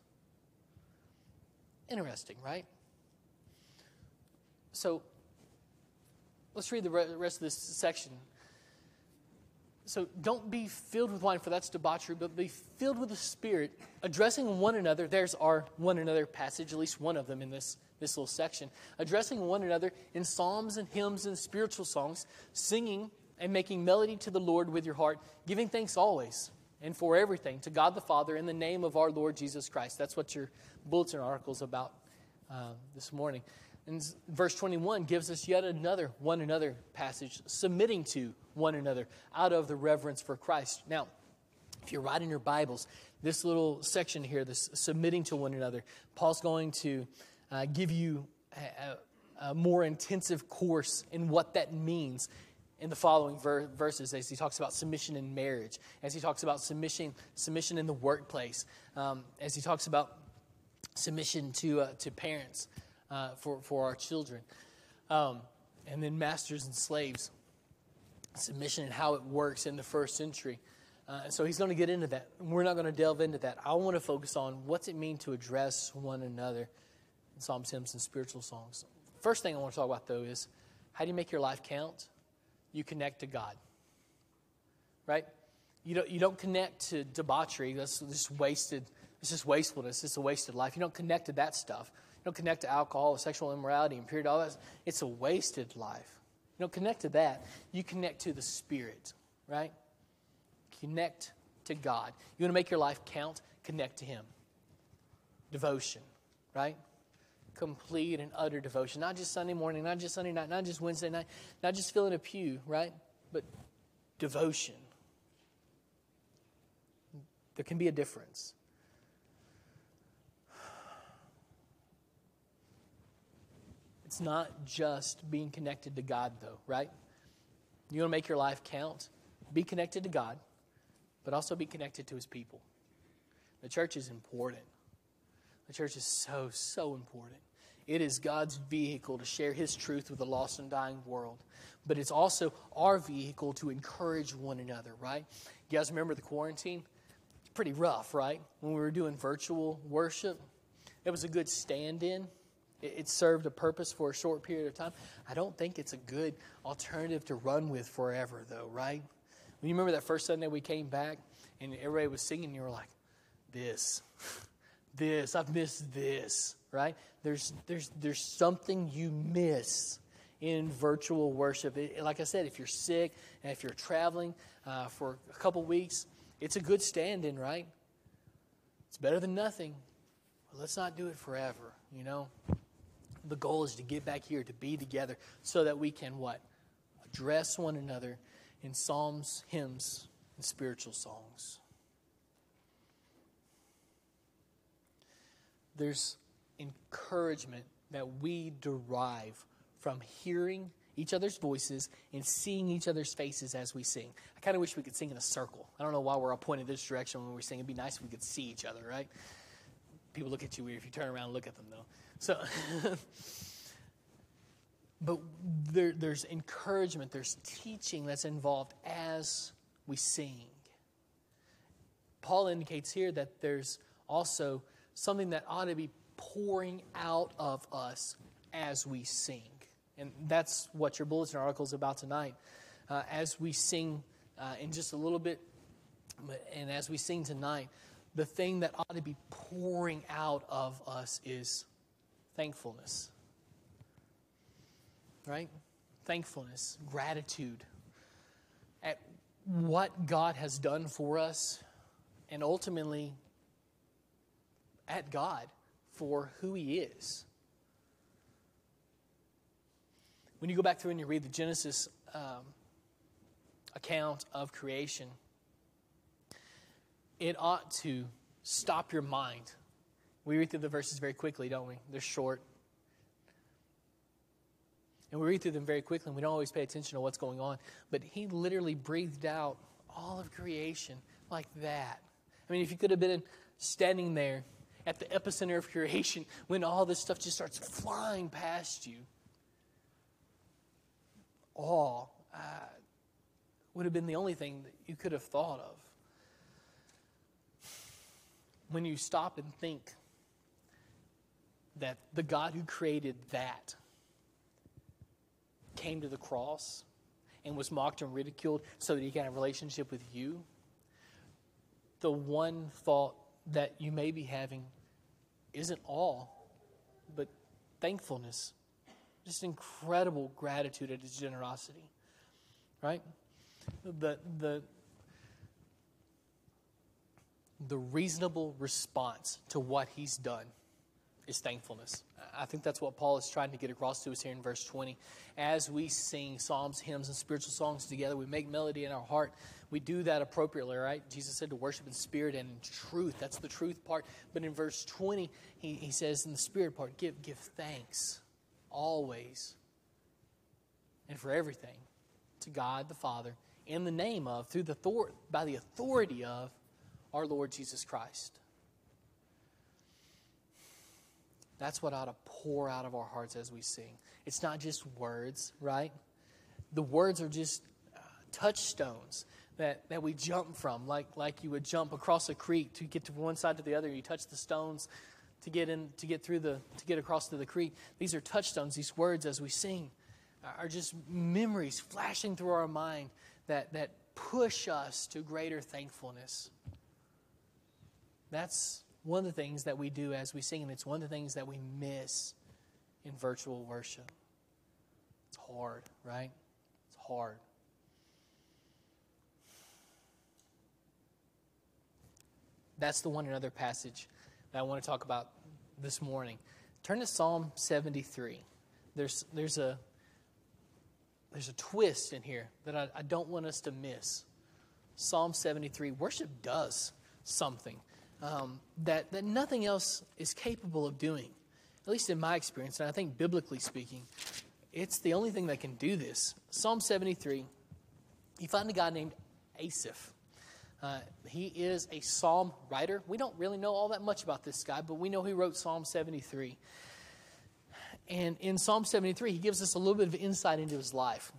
Interesting, right? So let's read the rest of this section. So don't be filled with wine, for that's debauchery, but be filled with the Spirit, addressing one another. There's our one another passage, at least one of them in this little section. Addressing one another in psalms and hymns and spiritual songs, singing and making melody to the Lord with your heart, giving thanks always and for everything to God the Father in the name of our Lord Jesus Christ. That's what your bulletin article is about this morning. And verse 21 gives us yet another one another passage, submitting to one another out of the reverence for Christ. Now, if you're writing your Bibles, this little section here, this submitting to one another, Paul's going to give you a more intensive course in what that means in the following verses, as he talks about submission in marriage, as he talks about submission in the workplace, as he talks about submission to parents. For our children. And then masters and slaves. Submission and how it works in the first century. So he's going to get into that. We're not going to delve into that. I want to focus on what's it mean to address one another in psalms, hymns, and spiritual songs. First thing I want to talk about, though, is how do you make your life count? You connect to God. Right? You don't connect to debauchery. That's just wasted. It's just wastefulness. It's a wasted life. You don't connect to that stuff. You don't connect to alcohol, sexual immorality, impurity, all that. It's a wasted life. You don't connect to that. You connect to the Spirit, right? Connect to God. You want to make your life count? Connect to Him. Devotion, right? Complete and utter devotion. Not just Sunday morning, not just Sunday night, not just Wednesday night, not just filling a pew, right? But devotion. There can be a difference. It's not just being connected to God, though, right? You want to make your life count? Be connected to God, but also be connected to His people. The church is important. The church is so, so important. It is God's vehicle to share His truth with the lost and dying world. But it's also our vehicle to encourage one another, right? You guys remember the quarantine? It's pretty rough, right? When we were doing virtual worship, it was a good stand-in. It served a purpose for a short period of time. I don't think it's a good alternative to run with forever, though, right? When you remember that first Sunday we came back and everybody was singing, you were like, this, I've missed this, right? There's something you miss in virtual worship. Like I said, if you're sick and if you're traveling for a couple weeks, it's a good stand-in, right? It's better than nothing. But let's not do it forever, you know? The goal is to get back here, to be together, so that we can what? Address one another in psalms, hymns, and spiritual songs. There's encouragement that we derive from hearing each other's voices and seeing each other's faces as we sing. I kind of wish we could sing in a circle. I don't know why we're all pointed this direction when we sing. It'd be nice if we could see each other, right? People look at you weird if you turn around and look at them, though. So, but there's encouragement, there's teaching that's involved as we sing. Paul indicates here that there's also something that ought to be pouring out of us as we sing. And that's what your bulletin article is about tonight. As we sing in just a little bit, and as we sing tonight, the thing that ought to be pouring out of us is thankfulness. Right? Thankfulness, gratitude at what God has done for us, and ultimately at God for who He is. When you go back through and you read the Genesis account of creation, it ought to stop your mind. We read through the verses very quickly, don't we? They're short. And we read through them very quickly, and we don't always pay attention to what's going on. But He literally breathed out all of creation like that. I mean, if you could have been standing there at the epicenter of creation when all this stuff just starts flying past you, would have been the only thing that you could have thought of. When you stop and think that the God who created that came to the cross and was mocked and ridiculed so that He can have a relationship with you, the one thought that you may be having isn't awe, but thankfulness. Just incredible gratitude at His generosity, right? The reasonable response to what He's done is thankfulness. I think that's what Paul is trying to get across to us here in verse 20. As we sing psalms, hymns, and spiritual songs together, we make melody in our heart. We do that appropriately, right? Jesus said to worship in spirit and in truth. That's the truth part. But in verse 20, he says in the spirit part, give thanks. Always and for everything to God the Father in the name of, through the by the authority of our Lord Jesus Christ. That's what ought to pour out of our hearts as we sing. It's not just words, right? The words are just touchstones that we jump from, like you would jump across a creek to get to one side to the other. You touch the stones to get across to the creek. These are touchstones. These words as we sing are just memories flashing through our mind that push us to greater thankfulness. That's one of the things that we do as we sing, and it's one of the things that we miss in virtual worship. It's hard, right? It's hard. That's the one another passage that I want to talk about this morning. Turn to Psalm 73. There's a twist in here that I don't want us to miss. Psalm 73. Worship does something that nothing else is capable of doing, at least in my experience, and I think biblically speaking, it's the only thing that can do this. Psalm 73. You find a guy named Asaph. He is a psalm writer. We don't really know all that much about this guy, but we know he wrote Psalm 73. And in Psalm 73, he gives us a little bit of insight into his life.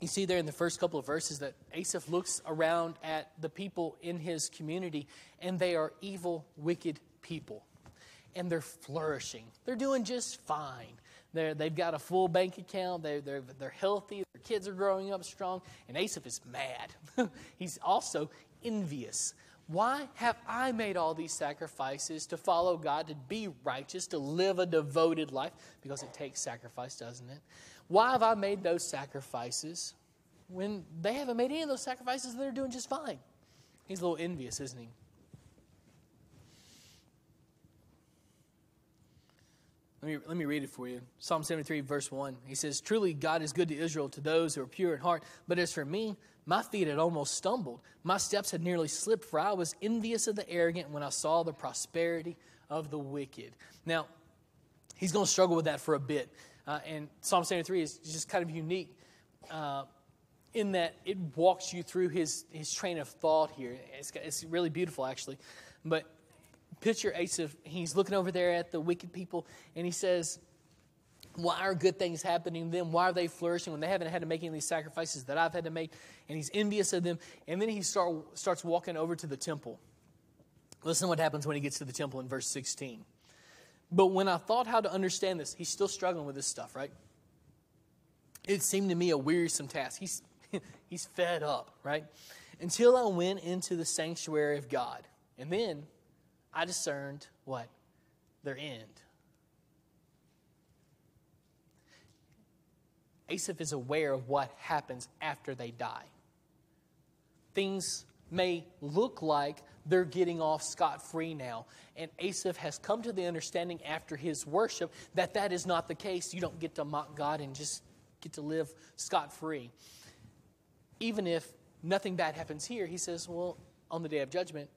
You see there in the first couple of verses that Asaph looks around at the people in his community, and they are evil, wicked people. And they're flourishing. They're doing just fine. They've got a full bank account. They're healthy. Their kids are growing up strong. And Asaph is mad. He's also envious. Why have I made all these sacrifices to follow God, to be righteous, to live a devoted life? Because it takes sacrifice, doesn't it? Why have I made those sacrifices when they haven't made any of those sacrifices and they're doing just fine? He's a little envious, isn't he? Let me read it for you. Psalm 73, verse 1. He says, "Truly God is good to Israel, to those who are pure in heart. But as for me, my feet had almost stumbled. My steps had nearly slipped, for I was envious of the arrogant when I saw the prosperity of the wicked." Now, he's going to struggle with that for a bit. And Psalm 73 is just kind of unique in that it walks you through his train of thought here. It's really beautiful, actually. But picture Asaph, he's looking over there at the wicked people, and he says, why are good things happening to them? Why are they flourishing when they haven't had to make any of these sacrifices that I've had to make? And he's envious of them. And then he starts walking over to the temple. Listen to what happens when he gets to the temple in verse 16. But when I thought how to understand this, he's still struggling with this stuff, right? It seemed to me a wearisome task. He's fed up, right? Until I went into the sanctuary of God. And then I discerned what? Their end. Asaph is aware of what happens after they die. Things may look like they're getting off scot-free now. And Asaph has come to the understanding after his worship that that is not the case. You don't get to mock God and just get to live scot-free. Even if nothing bad happens here, he says, well, on the day of judgment,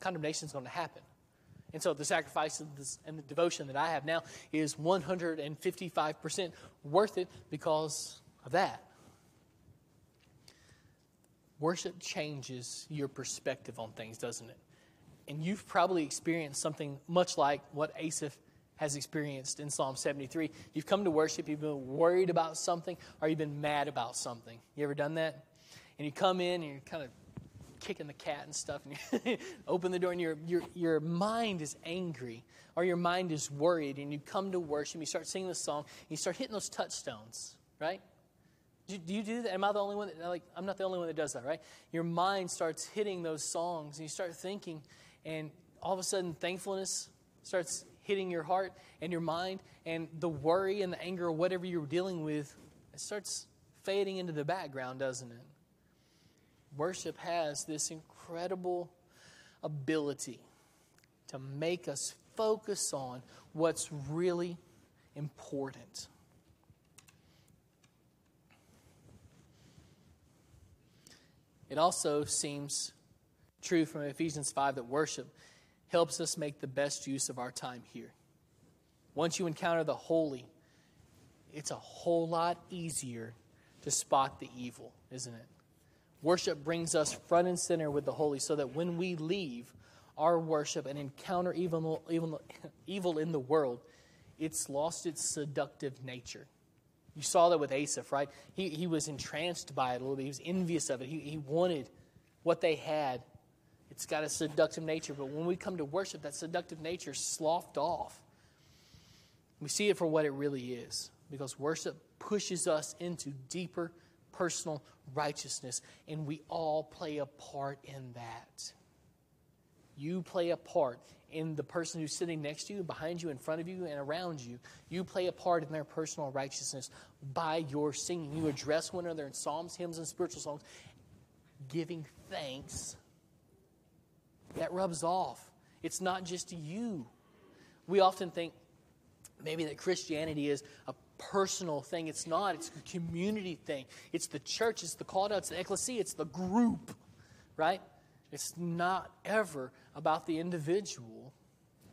condemnation is going to happen. And so the sacrifice and the devotion that I have now is 155% worth it because of that. Worship changes your perspective on things, doesn't it? And you've probably experienced something much like what Asaph has experienced in Psalm 73. You've come to worship, you've been worried about something, or you've been mad about something. You ever done that? And you come in and you're kind of kicking the cat and stuff, and you open the door, and your mind is angry, or your mind is worried, and you come to worship, you start singing the song, and you start hitting those touchstones, right? Do you do that? Am I the only one that, I'm not the only one that does that, right? Your mind starts hitting those songs, and you start thinking, and all of a sudden thankfulness starts hitting your heart and your mind, and the worry and the anger or whatever you're dealing with, it starts fading into the background, doesn't it? Worship has this incredible ability to make us focus on what's really important. It also seems true from Ephesians 5 that worship helps us make the best use of our time here. Once you encounter the holy, it's a whole lot easier to spot the evil, isn't it? Worship brings us front and center with the holy so that when we leave our worship and encounter evil in the world, it's lost its seductive nature. You saw that with Asaph, right? He was entranced by it a little bit. He was envious of it. He wanted what they had. It's got a seductive nature. But when we come to worship, that seductive nature is sloughed off. We see it for what it really is, because worship pushes us into deeper personal righteousness, and we all play a part in that. You play a part in the person who's sitting next to you, behind you, in front of you, and around you. You play a part in their personal righteousness by your singing. You address one another in psalms, hymns, and spiritual songs, giving thanks. That rubs off. It's not just you. We often think maybe that Christianity is a personal thing. It's not. It's a community thing. It's the church. It's the called out. It's the ecclesia. It's the group, right? It's not ever about the individual.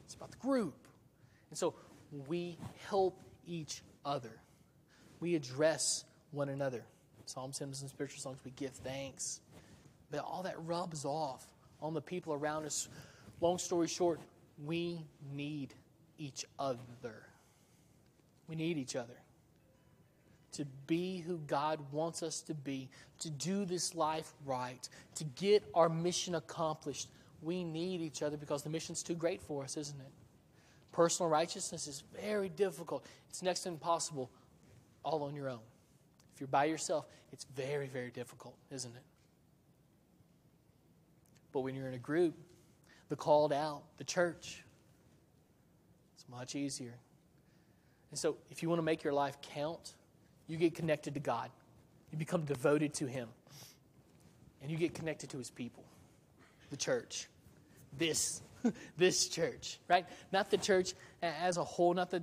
It's about the group. And so we help each other. We address one another. Psalms, hymns, and spiritual songs, we give thanks. But all that rubs off on the people around us. Long story short, we need each other. We need each other to be who God wants us to be, to do this life right, to get our mission accomplished. We need each other because the mission's too great for us, isn't it? Personal righteousness is very difficult. It's next to impossible all on your own. If you're by yourself, it's very, very difficult, isn't it? But when you're in a group, the called out, the church, it's much easier. And so if you want to make your life count, you get connected to God. You become devoted to Him. And you get connected to His people, the church. This church, right? Not the church as a whole, I'm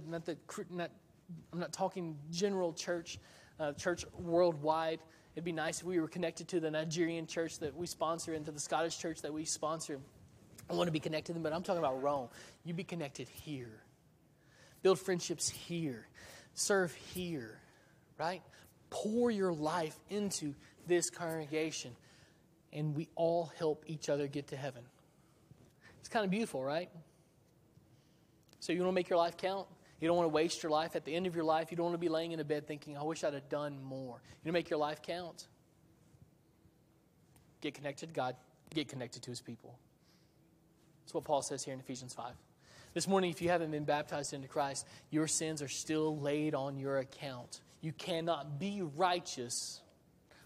not talking general church, church worldwide. It'd be nice if we were connected to the Nigerian church that we sponsor and to the Scottish church that we sponsor. I want to be connected to them, but I'm talking about Rome. You be connected here. Build friendships here. Serve here, right? Pour your life into this congregation, and we all help each other get to heaven. It's kind of beautiful, right? So you want to make your life count? You don't want to waste your life. At the end of your life, you don't want to be laying in a bed thinking, I wish I'd have done more. You want to make your life count? Get connected to God. Get connected to His people. That's what Paul says here in Ephesians 5. This morning, if you haven't been baptized into Christ, your sins are still laid on your account. You cannot be righteous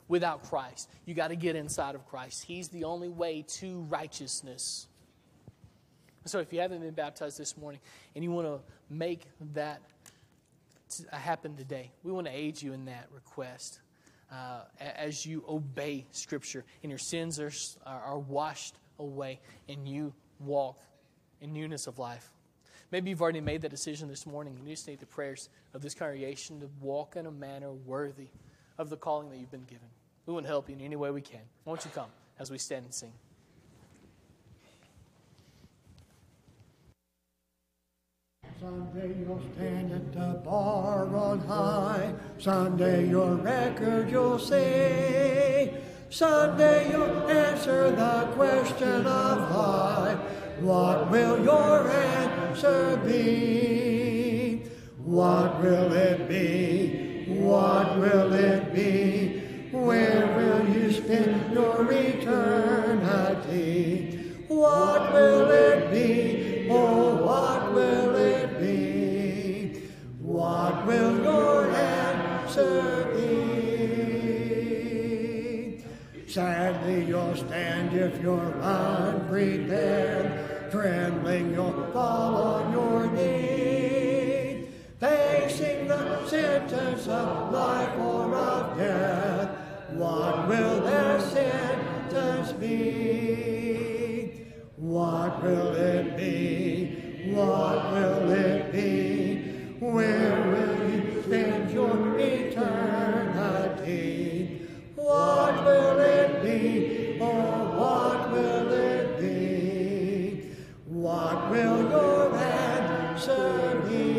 without Christ. You got to get inside of Christ. He's the only way to righteousness. So if you haven't been baptized this morning and you want to make that happen today, we want to aid you in that request as you obey Scripture and your sins are washed away and you walk in newness of life. Maybe you've already made that decision this morning. You just need the prayers of this congregation to walk in a manner worthy of the calling that you've been given. We want to help you in any way we can. Won't you come as we stand and sing? Someday you'll stand at the bar on high. Someday your record you'll see. Someday you'll answer the question of life. What will your answer be? What will it be? What will it be? Where will you spend your eternity? What will it be? Oh, what will it be? What will your answer be? Sadly you'll stand if you're unprepared. Trembling you'll fall on your knee. Facing the sentence of life or of death. What will their sentence be? What will it be? What will it be? Where will you spend your eternity? What will it be? Oh, what will it be? What will your answer be?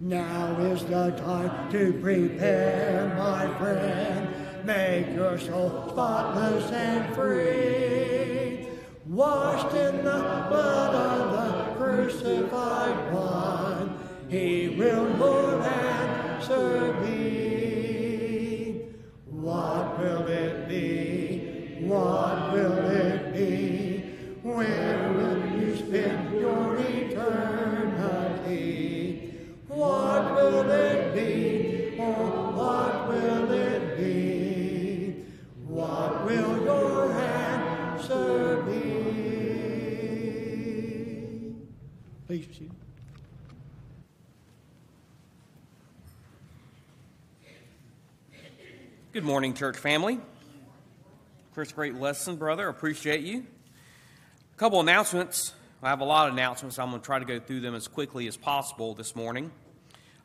Now is the time to prepare, my friend. Make your soul spotless and free. Washed in the blood of the crucified one, He will your answer be. What will it be? What will it be? Where will you spend your eternity? What will it be? Oh, what will it be? What will your answer be? Please proceed. Good morning, church family. Chris, great lesson, brother. Appreciate you. A couple announcements. I have a lot of announcements. I'm going to try to go through them as quickly as possible this morning.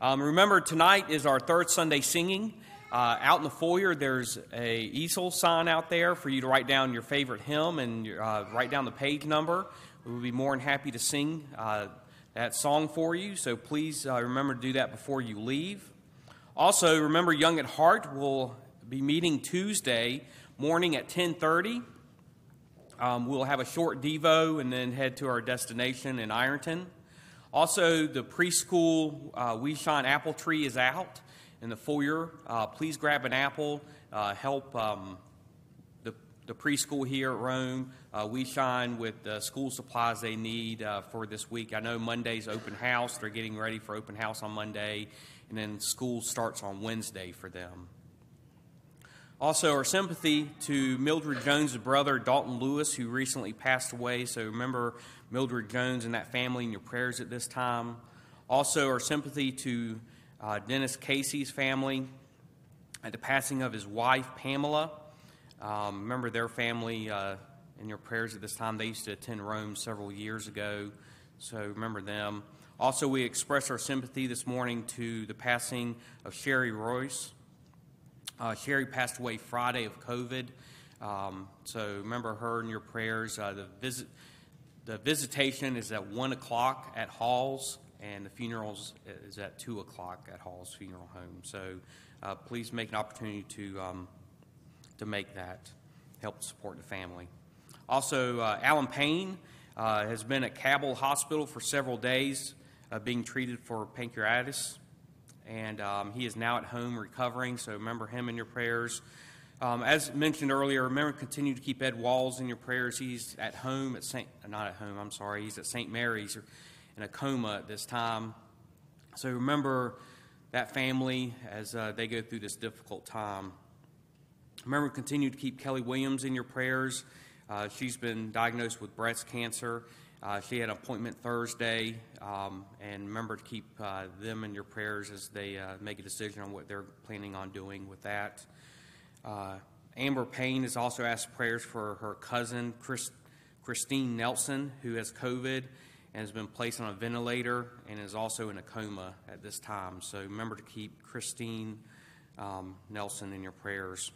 Remember, tonight is our third Sunday singing. Out in the foyer, there's a easel sign out there for you to write down your favorite hymn and write down the page number. We would be more than happy to sing that song for you, so please remember to do that before you leave. Also, remember Young at Heart will be meeting Tuesday morning at 10:30. We'll have a short Devo and then head to our destination in Ironton. Also, the preschool Wee Shine apple tree is out in the foyer. Please grab an apple, help the preschool here at Rome, Wee Shine with the school supplies they need for this week. I know Monday's open house. They're getting ready for open house on Monday, and then school starts on Wednesday for them. Also, our sympathy to Mildred Jones' brother, Dalton Lewis, who recently passed away. So remember Mildred Jones and that family in your prayers at this time. Also, our sympathy to Dennis Casey's family at the passing of his wife, Pamela. Remember their family in your prayers at this time. They used to attend Rome several years ago, so remember them. Also, we express our sympathy this morning to the passing of Sherry Royce. Sherry passed away Friday of COVID. So remember her in your prayers. The visitation is at 1 o'clock at Halls, and the funeral is at 2 o'clock at Halls Funeral Home. So please make an opportunity to make that, help support the family. Also, Alan Payne has been at Cabell Hospital for several days being treated for pancreatitis, and he is now at home recovering, so remember him in your prayers. As mentioned earlier, remember continue to keep Ed Walls in your prayers. He's at home at he's at St. Mary's in a coma at this time. So remember that family as they go through this difficult time. Remember continue to keep Kelly Williams in your prayers. She's been diagnosed with breast cancer. She had an appointment Thursday, and remember to keep them in your prayers as they make a decision on what they're planning on doing with that. Amber Payne has also asked prayers for her cousin, Christine Nelson, who has COVID and has been placed on a ventilator and is also in a coma at this time. So remember to keep Christine Nelson in your prayers.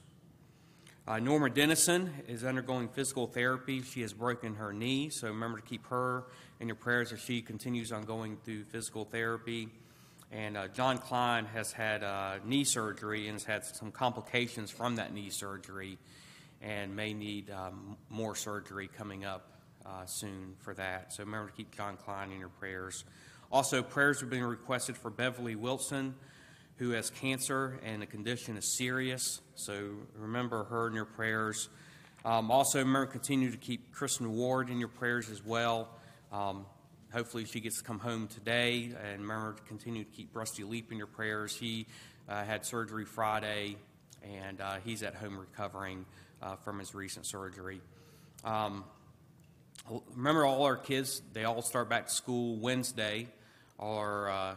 Norma Dennison is undergoing physical therapy. She has broken her knee, so remember to keep her in your prayers as she continues on going through physical therapy. And John Klein has had knee surgery and has had some complications from that knee surgery and may need more surgery coming up soon for that. So remember to keep John Klein in your prayers. Also, prayers have been requested for Beverly Wilson, who has cancer, and the condition is serious, so remember her in your prayers. Also, remember continue to keep Kristen Ward in your prayers as well. Hopefully she gets to come home today, and remember to continue to keep Rusty Leap in your prayers. He had surgery Friday, and he's at home recovering from his recent surgery. Remember all our kids, they all start back to school Wednesday, or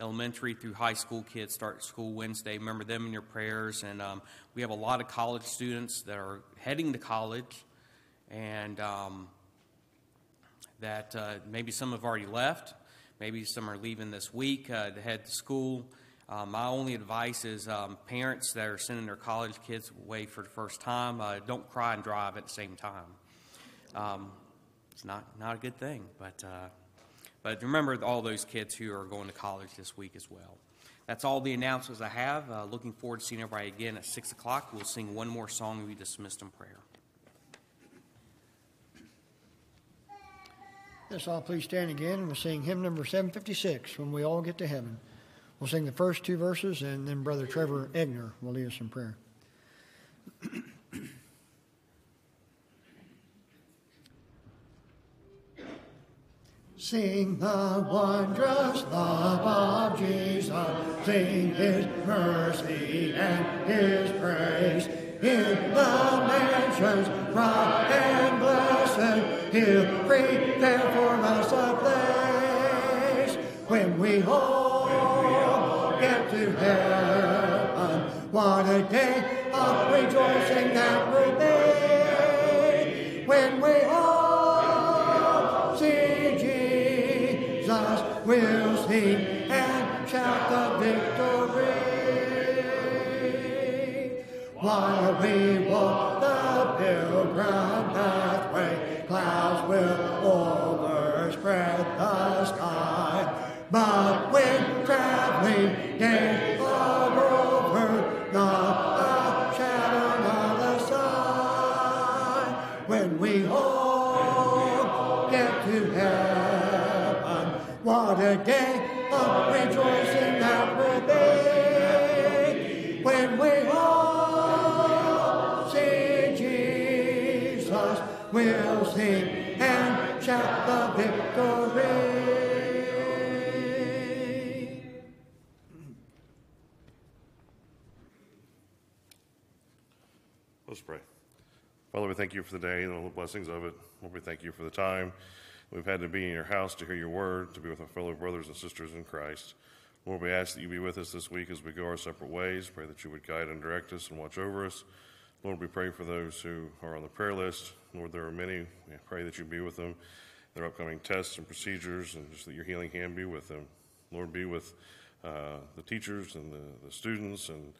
elementary through high school kids start school Wednesday. Remember them in your prayers. And we have a lot of college students that are heading to college, and that maybe some have already left. Maybe some are leaving this week to head to school. My only advice is parents that are sending their college kids away for the first time, don't cry and drive at the same time. It's not a good thing, But remember all those kids who are going to college this week as well. That's all the announcements I have. Looking forward to seeing everybody again at 6 o'clock. We'll sing one more song and be dismissed in prayer. Let's all please stand again, and we'll sing hymn number 756 when we all get to heaven. We'll sing the first two verses, and then Brother Trevor Egner will lead us in prayer. Sing the wondrous love of Jesus, sing his mercy and his praise. In the mansions, bright and blessed, he'll prepare for us a place. When we all get to heaven, what a day of rejoicing that will be. When we all see Jesus, we'll sing and shout the victory. While we walk the pilgrim pathway, clouds will overspread the sky. But when traveling days are over, not a shadow, not a sigh. When we all get to heaven, what a day of rejoicing that will be when we all see Jesus. We'll sing and shout the victory. Let's pray. Father, we thank you for the day and all the blessings of it. Lord, we thank you for the time we've had to be in your house to hear your word, to be with our fellow brothers and sisters in Christ. Lord, we ask that you be with us this week as we go our separate ways. Pray that you would guide and direct us and watch over us. Lord, we pray for those who are on the prayer list. Lord, there are many. We pray that you be with them, their upcoming tests and procedures, and just that your healing hand be with them. Lord, be with the teachers and the students and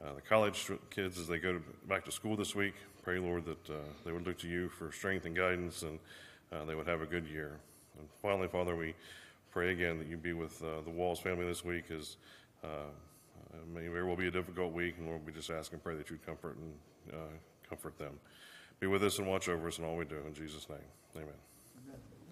the college kids as they go back to school this week. pray, Lord, that they would look to you for strength and guidance, and they would have a good year. And finally, Father, we pray again that you be with the Walls family this week, as it may very well be a difficult week, and Lord, we just ask and pray that you'd comfort them. Be with us and watch over us in all we do. In Jesus' name, amen.